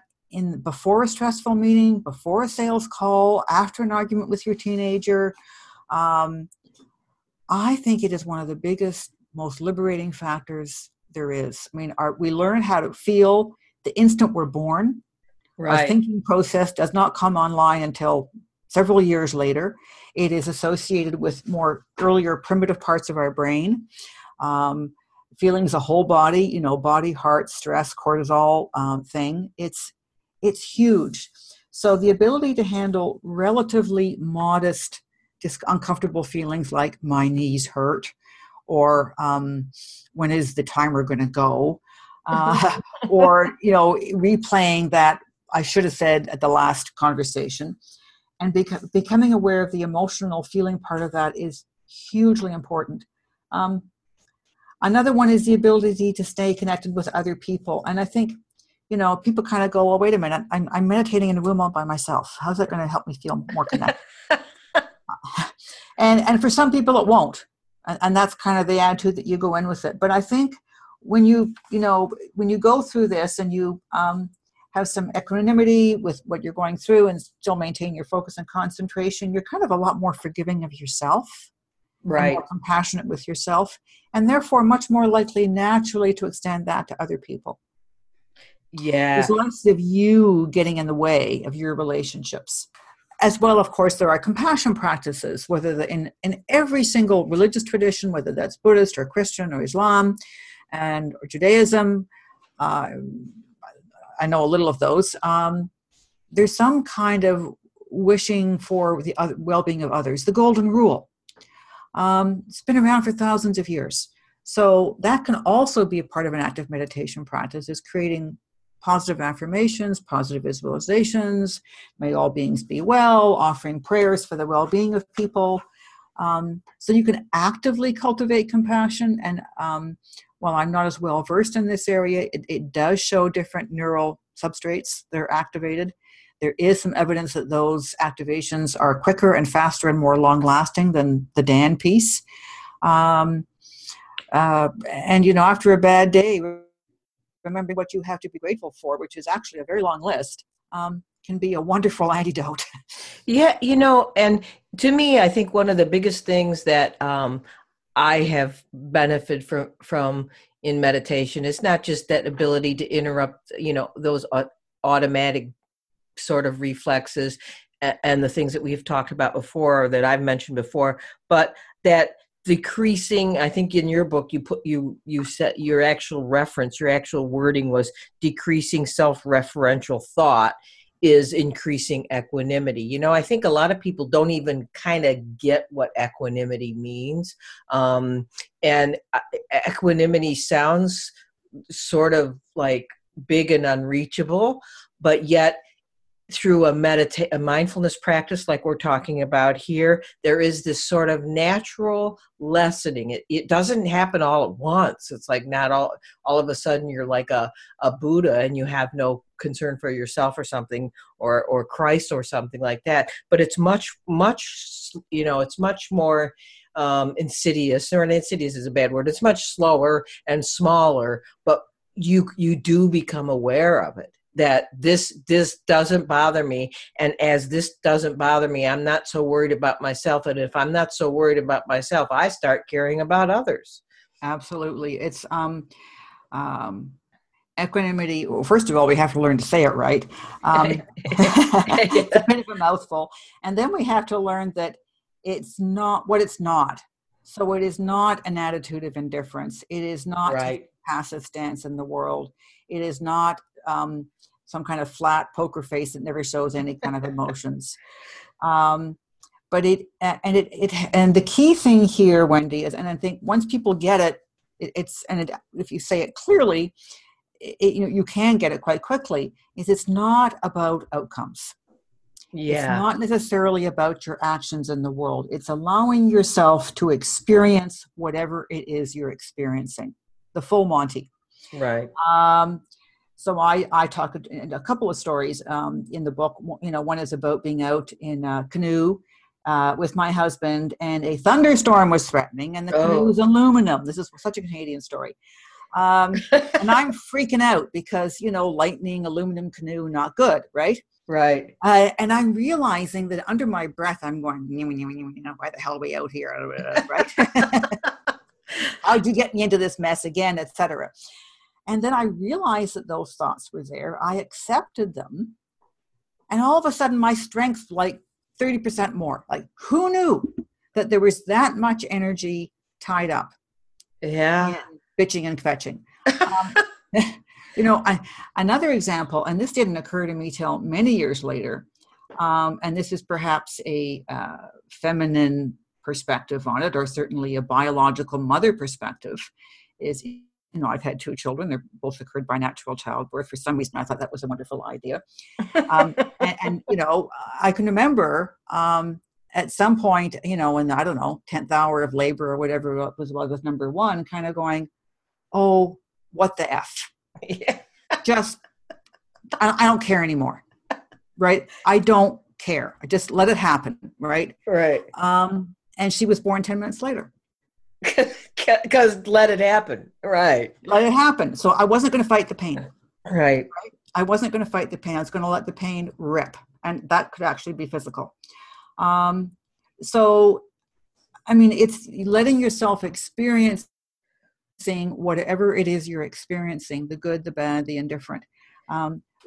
before a stressful meeting, before a sales call, after an argument with your teenager, I think it is one of the biggest, most liberating factors there is. I mean, we learn how to feel the instant we're born. Right. Our thinking process does not come online until several years later. It is associated with more earlier primitive parts of our brain. Feelings, a whole body, you know, body, heart, stress, cortisol thing. It's huge. So the ability to handle relatively modest, uncomfortable feelings like my knees hurt, or when is the timer going to go? Or, you know, replaying that I should have said at the last conversation, and becoming aware of the emotional feeling part of that is hugely important. Another one is the ability to stay connected with other people. And I think, you know, people kind of go, well, wait a minute, I'm meditating in a room all by myself. How's that going to help me feel more connected? and for some people it won't. And that's kind of the attitude that you go in with it. But I think, when you go through this and you have some equanimity with what you're going through and still maintain your focus and concentration, you're kind of a lot more forgiving of yourself, right? More compassionate with yourself, and therefore much more likely naturally to extend that to other people. Yeah. There's less of you getting in the way of your relationships. As well, of course, there are compassion practices, whether in every single religious tradition, whether that's Buddhist or Christian or Islam, or Judaism, I know a little of those. There's some kind of wishing for the well-being of others. The golden rule. It's been around for thousands of years. So that can also be a part of an active meditation practice, is creating positive affirmations, positive visualizations, may all beings be well, offering prayers for the well-being of people. So you can actively cultivate compassion and while I'm not as well versed in this area, it does show different neural substrates that are activated. There is some evidence that those activations are quicker and faster and more long-lasting than the Dan piece. And, you know, after a bad day, remembering what you have to be grateful for, which is actually a very long list, can be a wonderful antidote. Yeah, you know, and to me, I think one of the biggest things that I have benefited from in meditation is not just that ability to interrupt, you know, those automatic sort of reflexes and the things that we've talked about before, or that I've mentioned before, but that decreasing, I think in your book, you set your actual reference, your actual wording was decreasing self-referential thought is increasing equanimity. You know, I think a lot of people don't even kind of get what equanimity means. And equanimity sounds sort of like big and unreachable, but yet through a mindfulness practice like we're talking about here, there is this sort of natural lessening. It doesn't happen all at once. It's like not all of a sudden you're like a Buddha and you have no concern for yourself or something, or Christ or something like that. But it's much, you know, it's much more insidious, or an insidious is a bad word. It's much slower and smaller, but you do become aware of it. That this doesn't bother me. And as this doesn't bother me, I'm not so worried about myself. And if I'm not so worried about myself, I start caring about others. Absolutely. It's equanimity. Well, first of all, we have to learn to say it right. It's a bit of a mouthful. And then we have to learn that it's not what it's not. So it is not an attitude of indifference. It is not right. Passive stance in the world. It is not some kind of flat poker face that never shows any kind of emotions. But the key thing here, Wendy, is, and I think once people get it, if you say it clearly, you can get it quite quickly, is it's not about outcomes. Yeah. It's not necessarily about your actions in the world. It's allowing yourself to experience whatever it is you're experiencing. The full Monty. Right. So I talk a couple of stories in the book. You know, one is about being out in a canoe with my husband, and a thunderstorm was threatening, and the canoe was aluminum. This is such a Canadian story. And I'm freaking out because, you know, lightning, aluminum canoe, not good, right? Right. And I'm realizing that under my breath, I'm going, you know, why the hell are we out here? Right? How'd you get me into this mess again, etc.? And then I realized that those thoughts were there. I accepted them. And all of a sudden, my strength, like 30% more. Like, who knew that there was that much energy tied up? Yeah. Bitching and fetching. You know, another example, and this didn't occur to me till many years later, and this is perhaps a feminine perspective on it, or certainly a biological mother perspective, is... You know, I've had two children. They're both occurred by natural childbirth. For some reason, I thought that was a wonderful idea. And you know, I can remember at some point, you know, in the, I don't know, 10th hour of labor or whatever it was number one, kind of going, oh, what the F? Yeah. Just, I don't care anymore. Right? I don't care. I just let it happen. Right? Right. And she was born 10 minutes later. Because let it happen. Right. Let it happen. So I wasn't going to fight the pain. Right. I wasn't going to fight the pain. I was going to let the pain rip. And that could actually be physical. So, I mean, it's letting yourself experience seeing whatever it is you're experiencing, the good, the bad, the indifferent.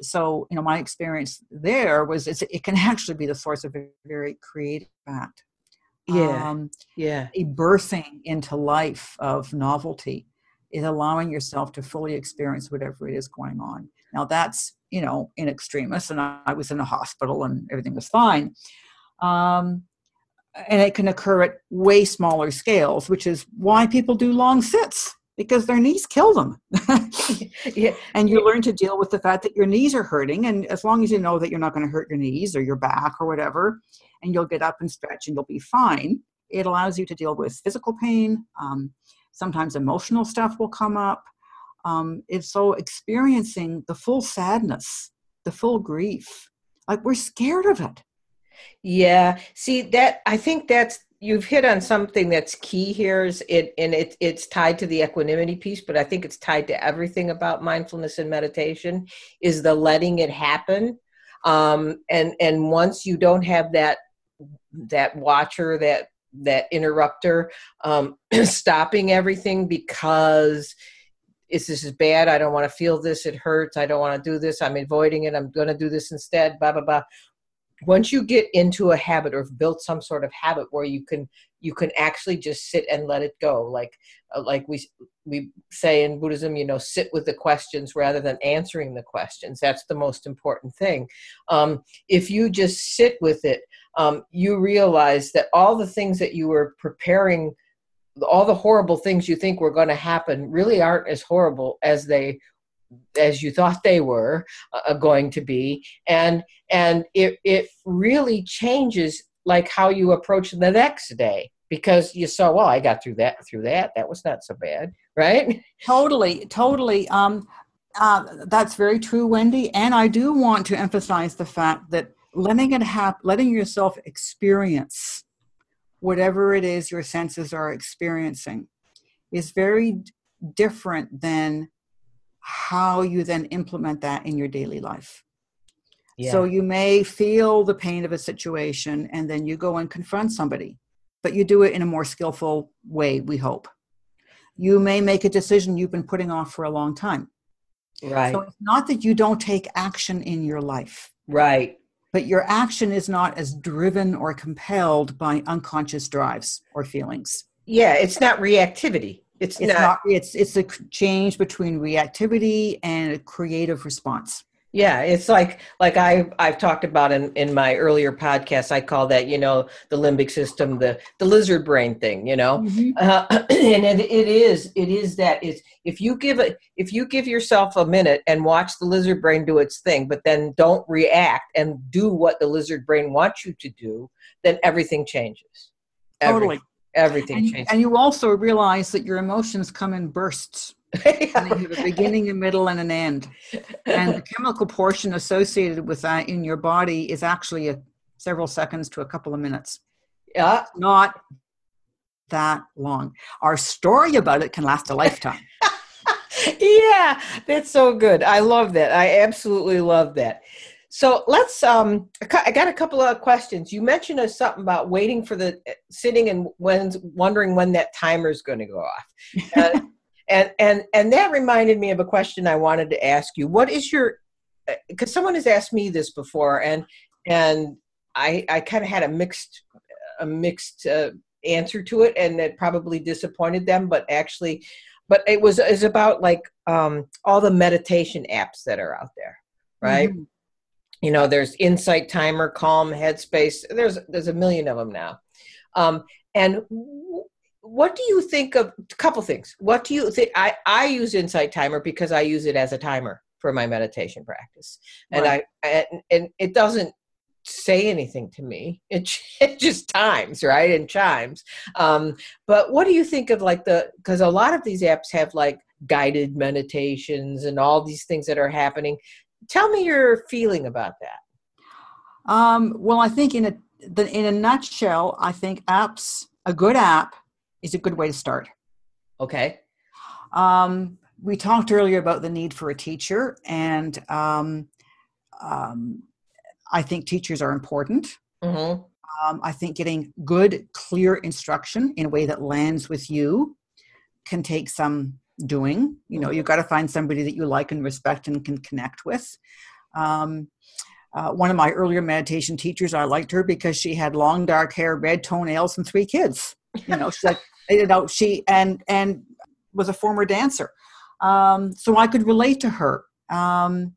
So, you know, my experience there was it can actually be the source of a very creative act. Yeah. A birthing into life of novelty is allowing yourself to fully experience whatever it is going on. Now that's, you know, in extremis, and I was in a hospital and everything was fine. And it can occur at way smaller scales, which is why people do long sits, because their knees kill them. Yeah. And you learn to deal with the fact that your knees are hurting. And as long as you know that you're not going to hurt your knees or your back or whatever, and you'll get up and stretch and you'll be fine. It allows you to deal with physical pain, Sometimes emotional stuff will come up. It's so experiencing the full sadness, the full grief, like we're scared of it. Yeah. See that, I think that's, you've hit on something that's key here is it, and it's tied to the equanimity piece, but I think it's tied to everything about mindfulness and meditation is the letting it happen. And once you don't have that watcher, that interrupter, stopping everything because this is bad. I don't want to feel this. It hurts. I don't want to do this. I'm avoiding it. I'm going to do this instead, blah, blah, blah. Once you get into a habit or built some sort of habit where you can actually just sit and let it go. Like we say in Buddhism, sit with the questions rather than answering the questions. That's the most important thing. If you just sit with it, you realize that all the things that you were preparing, all the horrible things you think were going to happen really aren't as horrible as you thought they were going to be. And it really changes like how you approach the next day, because you saw, well, I got through that. That was not so bad. Right. Totally. That's very true, Wendy. And I do want to emphasize the fact that letting it happen, letting yourself experience whatever it is your senses are experiencing is very different than how you then implement that in your daily life. Yeah. So you may feel the pain of a situation and then you go and confront somebody, but you do it in a more skillful way, we hope. You may make a decision you've been putting off for a long time. Right. So it's not that you don't take action in your life. Right. But your action is not as driven or compelled by unconscious drives or feelings. Yeah, it's not reactivity. It's a change between reactivity and a creative response. Yeah, it's like I've talked about in my earlier podcast, I call that, the limbic system, the lizard brain thing, Mm-hmm. And it is that it's, if you give yourself a minute and watch the lizard brain do its thing, but then don't react and do what the lizard brain wants you to do, then everything changes. Totally. Everything changes. And you also realize that your emotions come in bursts. And you have a beginning, a middle, and an end. And the chemical portion associated with that in your body is actually several seconds to a couple of minutes. Yeah. Not that long. Our story about it can last a lifetime. Yeah, that's so good. I love that. I absolutely love that. So let's, I got a couple of questions. You mentioned something about waiting for the sitting and wondering when that timer is going to go off. And that reminded me of a question I wanted to ask you. What is your, because someone has asked me this before, and I kind of had a mixed answer to it, and it probably disappointed them. But it's about all the meditation apps that are out there, right? Mm-hmm. There's Insight Timer, Calm, Headspace. There's a million of them now, and. What do you think of a couple things? What do you think? I use Insight Timer because I use it as a timer for my meditation practice. And right. And it doesn't say anything to me. It just times, right? And chimes. But what do you think of because a lot of these apps have guided meditations and all these things that are happening. Tell me your feeling about that. Well, I think in a nutshell, I think a good app is a good way to start. Okay. We talked earlier about the need for a teacher, and I think teachers are important. Mm-hmm. I think getting good, clear instruction in a way that lands with you can take some doing. Mm-hmm. You've got to find somebody that you like and respect and can connect with. One of my earlier meditation teachers, I liked her because she had long, dark hair, red toenails, and 3 kids. She's she and was a former dancer. So I could relate to her. And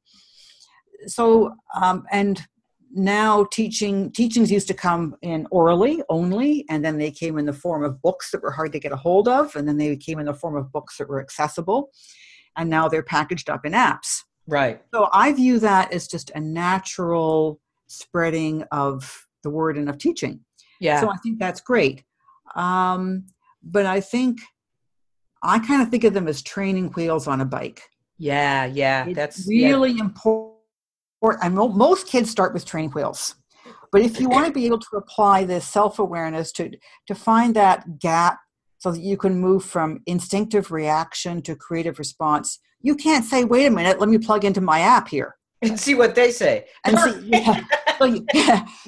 now teachings used to come in orally only, and then they came in the form of books that were hard to get a hold of. And then they came in the form of books that were accessible, and now they're packaged up in apps. Right. So I view that as just a natural spreading of the word and of teaching. Yeah. So I think that's great. But I think I kind of think of them as training wheels on a bike. Yeah, yeah. That's really important. And most kids start with training wheels. But if you want to be able to apply this self-awareness to find that gap so that you can move from instinctive reaction to creative response, you can't say, wait a minute, let me plug into my app here. And see what they say. And see, yeah. So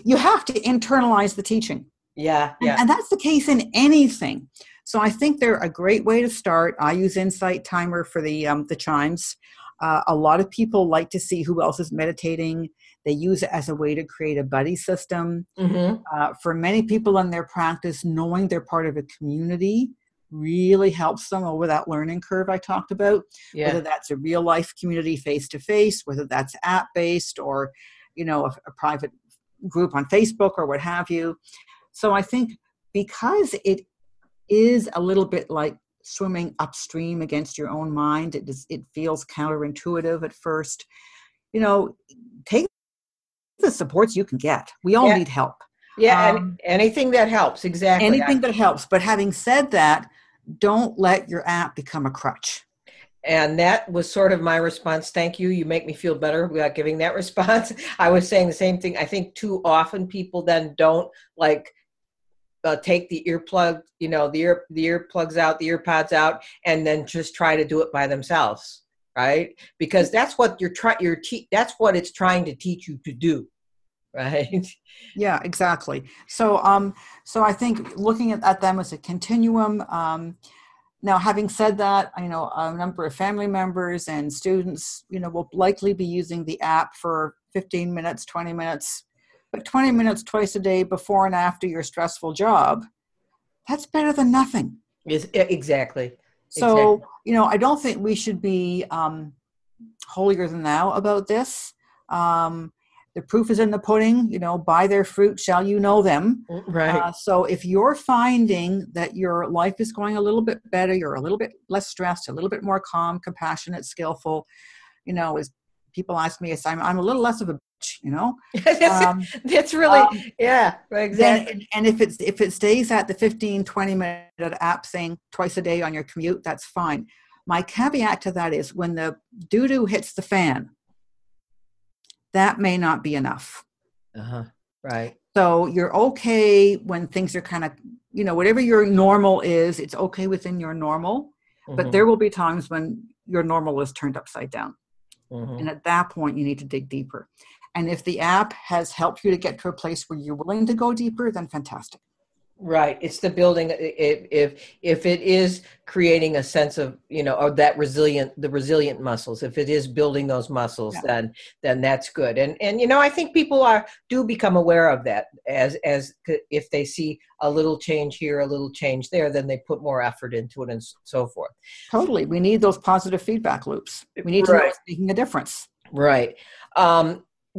you have to internalize the teaching. Yeah, yeah. And that's the case in anything. So I think they're a great way to start. I use Insight Timer for the chimes. A lot of people like to see who else is meditating. They use it as a way to create a buddy system. Mm-hmm. For many people in their practice, knowing they're part of a community really helps them over that learning curve I talked about. Yeah. Whether that's a real life community face-to-face, whether that's app-based or, a private group on Facebook or what have you. So I think because it is a little bit like swimming upstream against your own mind. It feels counterintuitive at first. Take the supports you can get. We all need help. Yeah, anything that helps, exactly. Anything that helps. But having said that, don't let your app become a crutch. And that was sort of my response. Thank you. You make me feel better about giving that response. I was saying the same thing. I think too often people then don't take the earplug, the earplugs out, the earpods out, and then just try to do it by themselves, right? Because that's what that's what it's trying to teach you to do, right? Yeah, exactly. So, so I think looking at them as a continuum. Now, having said that, a number of family members and students, will likely be using the app for 15 minutes, 20 minutes. 20 minutes twice a day before and after your stressful job, that's better than nothing. Yes, exactly. So, I don't think we should be holier than thou about this. The proof is in the pudding, by their fruit shall you know them. Right. So if you're finding that your life is going a little bit better, you're a little bit less stressed, a little bit more calm, compassionate, skillful, as people ask me, I'm a little less of a bitch, that's really, exactly. And if it stays at the 15, 20 minute app thing twice a day on your commute, that's fine. My caveat to that is when the doo-doo hits the fan, that may not be enough. Uh-huh. Right. So you're okay when things are kind of, whatever your normal is, it's okay within your normal, mm-hmm. but there will be times when your normal is turned upside down. Mm-hmm. And at that point, you need to dig deeper. And if the app has helped you to get to a place where you're willing to go deeper, then fantastic. Right. It's the building. If it is creating a sense of, or that resilient muscles, if it is building those muscles, then that's good. And, I think people do become aware of that as if they see a little change here, a little change there, then they put more effort into it and so forth. Totally. We need those positive feedback loops. We need to know it's making a difference. Right.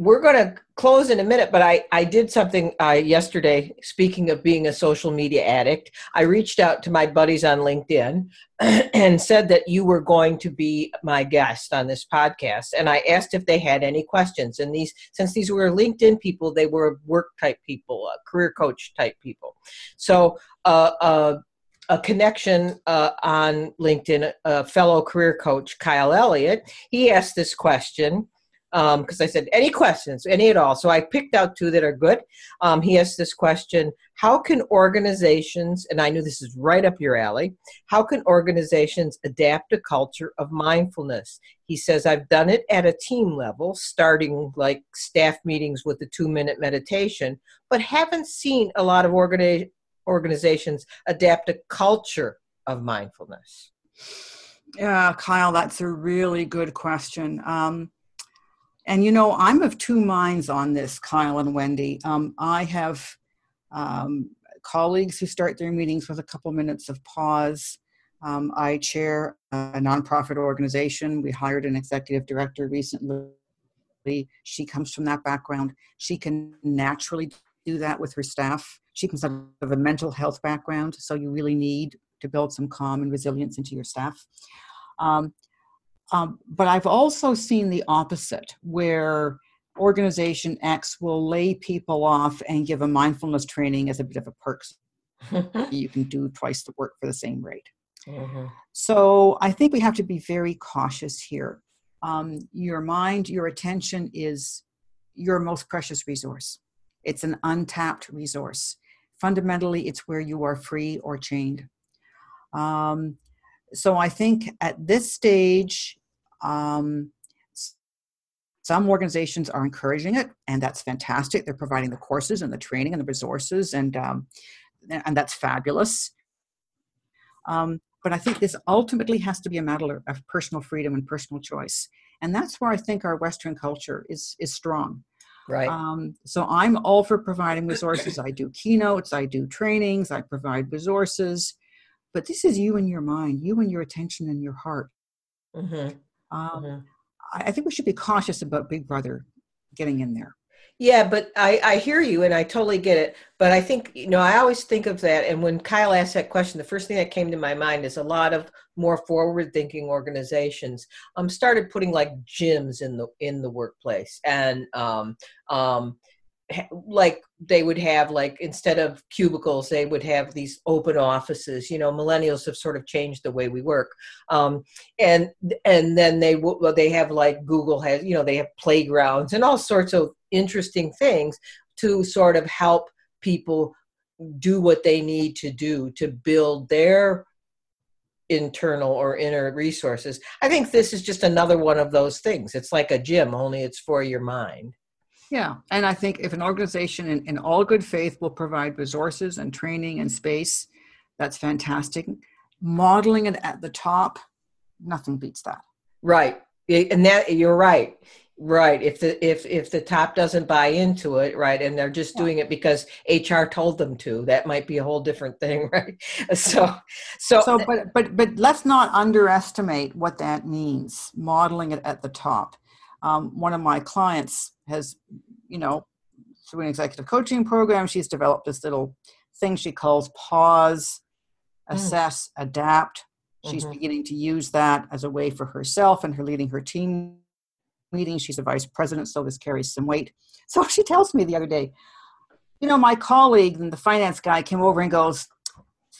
We're going to close in a minute, but I did something yesterday. Speaking of being a social media addict, I reached out to my buddies on LinkedIn and said that you were going to be my guest on this podcast. And I asked if they had any questions. And since these were LinkedIn people, they were work type people, career coach type people. So a connection on LinkedIn, a fellow career coach, Kyle Elliott, he asked this question. Because I said, any questions, any at all. So I picked out two that are good. He asked this question, how can organizations, and I knew this is right up your alley, how can organizations adapt a culture of mindfulness? He says, I've done it at a team level, starting like staff meetings with the 2-minute meditation, but haven't seen a lot of organizations adapt a culture of mindfulness. Yeah, Kyle, that's a really good question. And, I'm of two minds on this, Kyle and Wendy. I have colleagues who start their meetings with a couple minutes of pause. I chair a nonprofit organization. We hired an executive director recently. She comes from that background. She can naturally do that with her staff. She comes out of a mental health background, so you really need to build some calm and resilience into your staff. But I've also seen the opposite, where organization X will lay people off and give a mindfulness training as a bit of a perk. You can do twice the work for the same rate. Mm-hmm. So I think we have to be very cautious here. Your mind, your attention is your most precious resource. It's an untapped resource. Fundamentally, it's where you are free or chained. So I think at this stage, some organizations are encouraging it, and that's fantastic. They're providing the courses and the training and the resources, and that's fabulous. But I think this ultimately has to be a matter of personal freedom and personal choice. And that's where I think our Western culture is strong. Right. So I'm all for providing resources. I do keynotes, I do trainings, I provide resources. But this is you and your mind, you and your attention and your heart. Mm-hmm. Mm-hmm. I think we should be cautious about Big Brother getting in there. Yeah, but I hear you and I totally get it. But I think, I always think of that. And when Kyle asked that question, the first thing that came to my mind is a lot of more forward-thinking organizations started putting like gyms in the workplace. And like they would have like, instead of cubicles, they would have these open offices. Millennials have sort of changed the way we work. And then they have like Google has, they have playgrounds and all sorts of interesting things to sort of help people do what they need to do to build their internal or inner resources. I think this is just another one of those things. It's like a gym, only it's for your mind. Yeah. And I think if an organization in all good faith will provide resources and training and space, that's fantastic. Modeling it at the top, nothing beats that. Right. And that you're right. Right. If the top doesn't buy into it, right, and they're just doing it because HR told them to, that might be a whole different thing, right? So but let's not underestimate what that means, modeling it at the top. One of my clients has, through an executive coaching program, she's developed this little thing she calls pause, assess, adapt. She's beginning to use that as a way for herself and her leading her team meeting. She's a vice president, so this carries some weight. So she tells me the other day, my colleague and the finance guy came over and goes,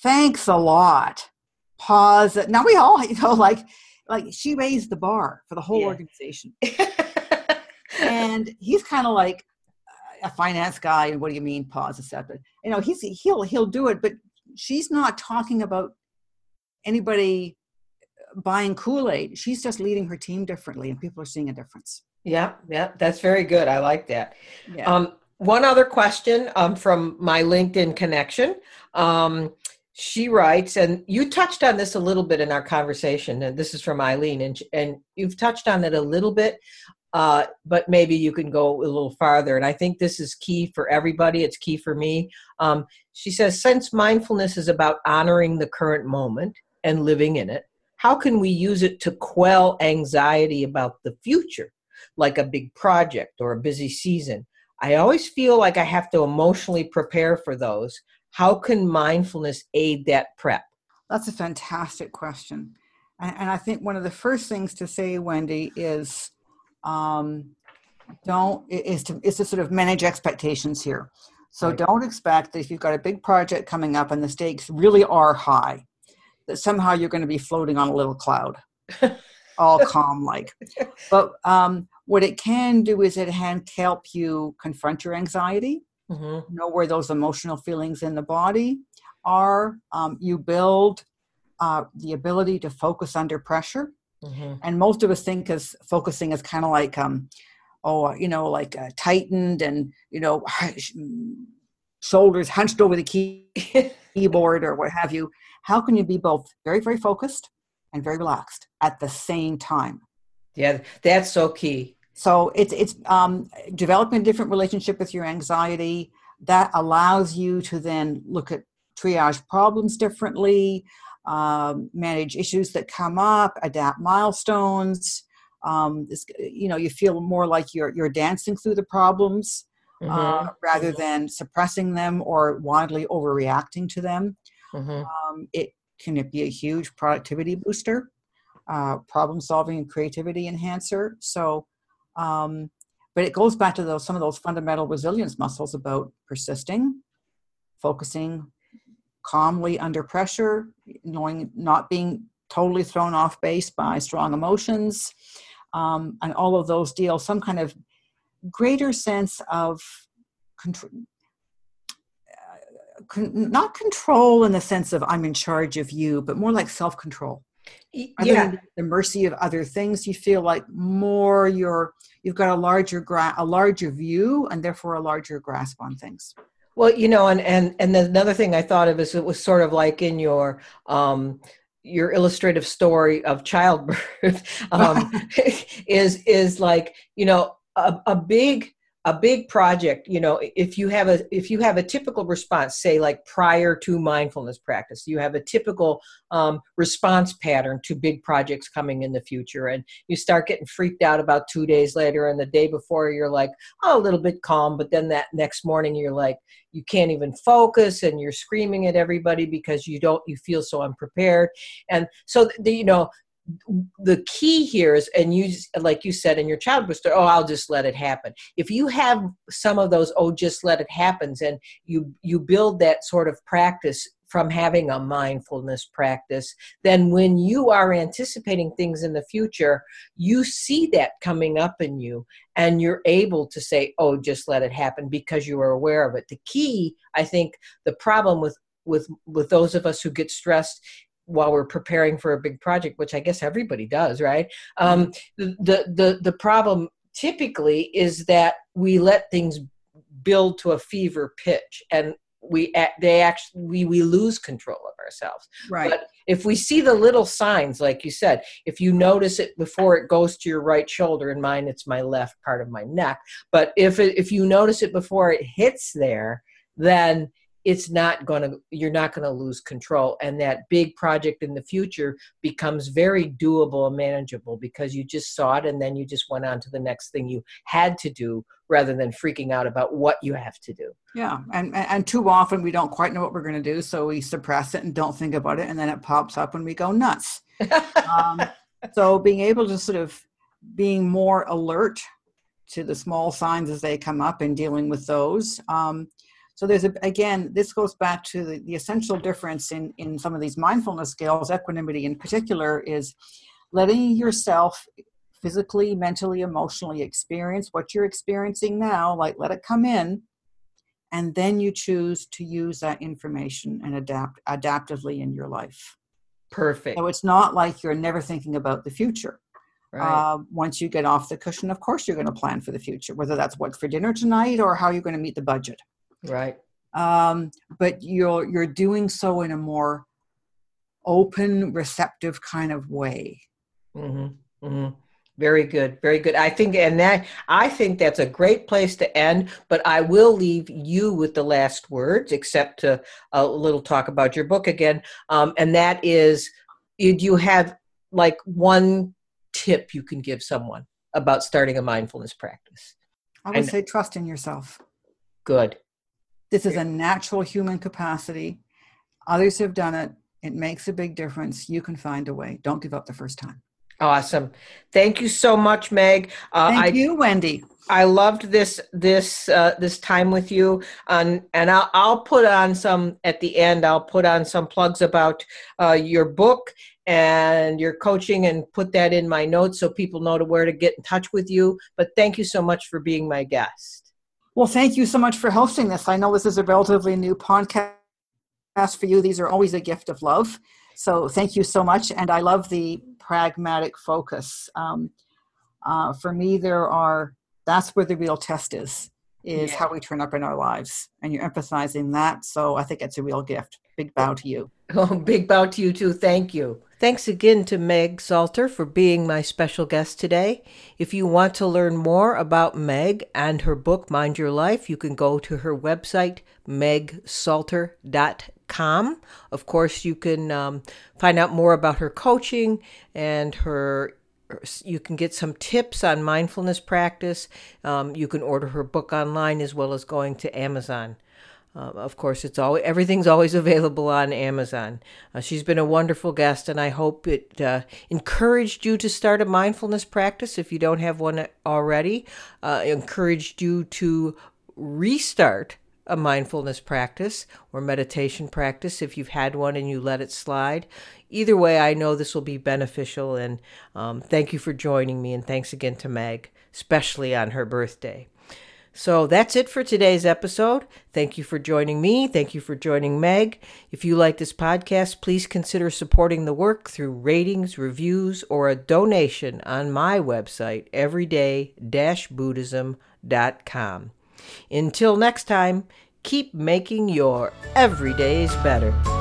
thanks a lot. Pause. Now we all, like she raised the bar for the whole organization. And he's kind of like a finance guy. And what do you mean? Pause, etc. He'll do it, but she's not talking about anybody buying Kool-Aid. She's just leading her team differently and people are seeing a difference. Yeah. That's very good. I like that. Yeah. One other question from my LinkedIn connection. She writes, and you touched on this a little bit in our conversation, and this is from Eileen, and you've touched on it a little bit, but maybe you can go a little farther. And I think this is key for everybody. It's key for me. She says, since mindfulness is about honoring the current moment and living in it, how can we use it to quell anxiety about the future, like a big project or a busy season? I always feel like I have to emotionally prepare for those. How can mindfulness aid that prep? That's a fantastic question. And I think one of the first things to say, Wendy, is to sort of manage expectations here. So Don't expect that if you've got a big project coming up and the stakes really are high, that somehow you're going to be floating on a little cloud, all calm-like. But what it can do is it can help you confront your anxiety. Mm-hmm. Know where those emotional feelings in the body are. You build the ability to focus under pressure. Mm-hmm. And most of us think as focusing is kind of like, tightened and, shoulders hunched over the keyboard or what have you. How can you be both very, very focused and very relaxed at the same time? Yeah, that's so key. So it's developing a different relationship with your anxiety that allows you to then look at triage problems differently, manage issues that come up, adapt milestones. You feel more like you're dancing through the problems rather than suppressing them or wildly overreacting to them. Mm-hmm. It can be a huge productivity booster, problem solving and creativity enhancer. So. But it goes back to some of those fundamental resilience muscles about persisting, focusing, calmly under pressure, knowing not being totally thrown off base by strong emotions, and all of those deal some kind of greater sense of control. Not control in the sense of I'm in charge of you, but more like self-control. Yeah. The mercy of other things, you feel like more you've got a larger view and therefore a larger grasp on things. Well, you know, and another thing I thought of is it was sort of like in your illustrative story of childbirth is like, you know, a big project, you know, if you have a typical response, say like prior to mindfulness practice, you have a typical response pattern to big projects coming in the future, and you start getting freaked out about 2 days later, and the day before you're like, oh, a little bit calm, but then that next morning you're like, you can't even focus, and you're screaming at everybody because you feel so unprepared. And so, you know, the key here is, and you, like you said in your childbirth story, oh, I'll just let it happen. If you have some of those, oh, just let it happens, and you build that sort of practice from having a mindfulness practice, then when you are anticipating things in the future, you see that coming up in you, and you're able to say, oh, just let it happen, because you are aware of it. The key, I think, the problem with those of us who get stressed while we're preparing for a big project, which I guess everybody does, right? The problem typically is that we let things build to a fever pitch, and we lose control of ourselves. Right. But if we see the little signs, like you said, if you notice it before it goes to your right shoulder, in mine it's my left part of my neck, but if you notice it before it hits there, then you're not going to lose control. And that big project in the future becomes very doable and manageable, because you just saw it and then you just went on to the next thing you had to do, rather than freaking out about what you have to do. Yeah. And too often we don't quite know what we're going to do, so we suppress it and don't think about it. And then it pops up and we go nuts. So being able to sort of being more alert to the small signs as they come up and dealing with those. So this goes back to the essential difference in some of these mindfulness skills, equanimity in particular, is letting yourself physically, mentally, emotionally experience what you're experiencing now, like let it come in, and then you choose to use that information and adapt adaptively in your life. Perfect. So it's not like you're never thinking about the future. Right. Once you get off the cushion, of course, you're going to plan for the future, whether that's what's for dinner tonight or how you're going to meet the budget. Right. But you're doing so in a more open, receptive kind of way. Mm-hmm. Mm-hmm. Very good. Very good. I think that's a great place to end, but I will leave you with the last words, except to a little talk about your book again. And that is, do you have like one tip you can give someone about starting a mindfulness practice? I would say trust in yourself. Good. This is a natural human capacity. Others have done it. It makes a big difference. You can find a way. Don't give up the first time. Awesome. Thank you so much, Meg. Thank you, Wendy. I loved this time with you. And I'll put on some, at the end, I'll put on some plugs about your book and your coaching, and put that in my notes so people know where to get in touch with you. But thank you so much for being my guest. Well, thank you so much for hosting this. I know this is a relatively new podcast for you. These are always a gift of love. So thank you so much. And I love the pragmatic focus. For me, that's where the real test is how we turn up in our lives. And you're emphasizing that. So I think it's a real gift. Big bow to you. Oh, big bow to you too. Thank you. Thanks again to Meg Salter for being my special guest today. If you want to learn more about Meg and her book, Mind Your Life, you can go to her website, MegSalter.com. Of course, you can find out more about her coaching, and you can get some tips on mindfulness practice. You can order her book online, as well as going to Amazon. Of course, everything's always available on Amazon. She's been a wonderful guest, and I hope it encouraged you to start a mindfulness practice if you don't have one already. Encouraged you to restart a mindfulness practice or meditation practice if you've had one and you let it slide. Either way, I know this will be beneficial, and thank you for joining me, and thanks again to Meg, especially on her birthday. So that's it for today's episode. Thank you for joining me. Thank you for joining Meg. If you like this podcast, please consider supporting the work through ratings, reviews, or a donation on my website, everyday-buddhism.com. Until next time, keep making your everydays better.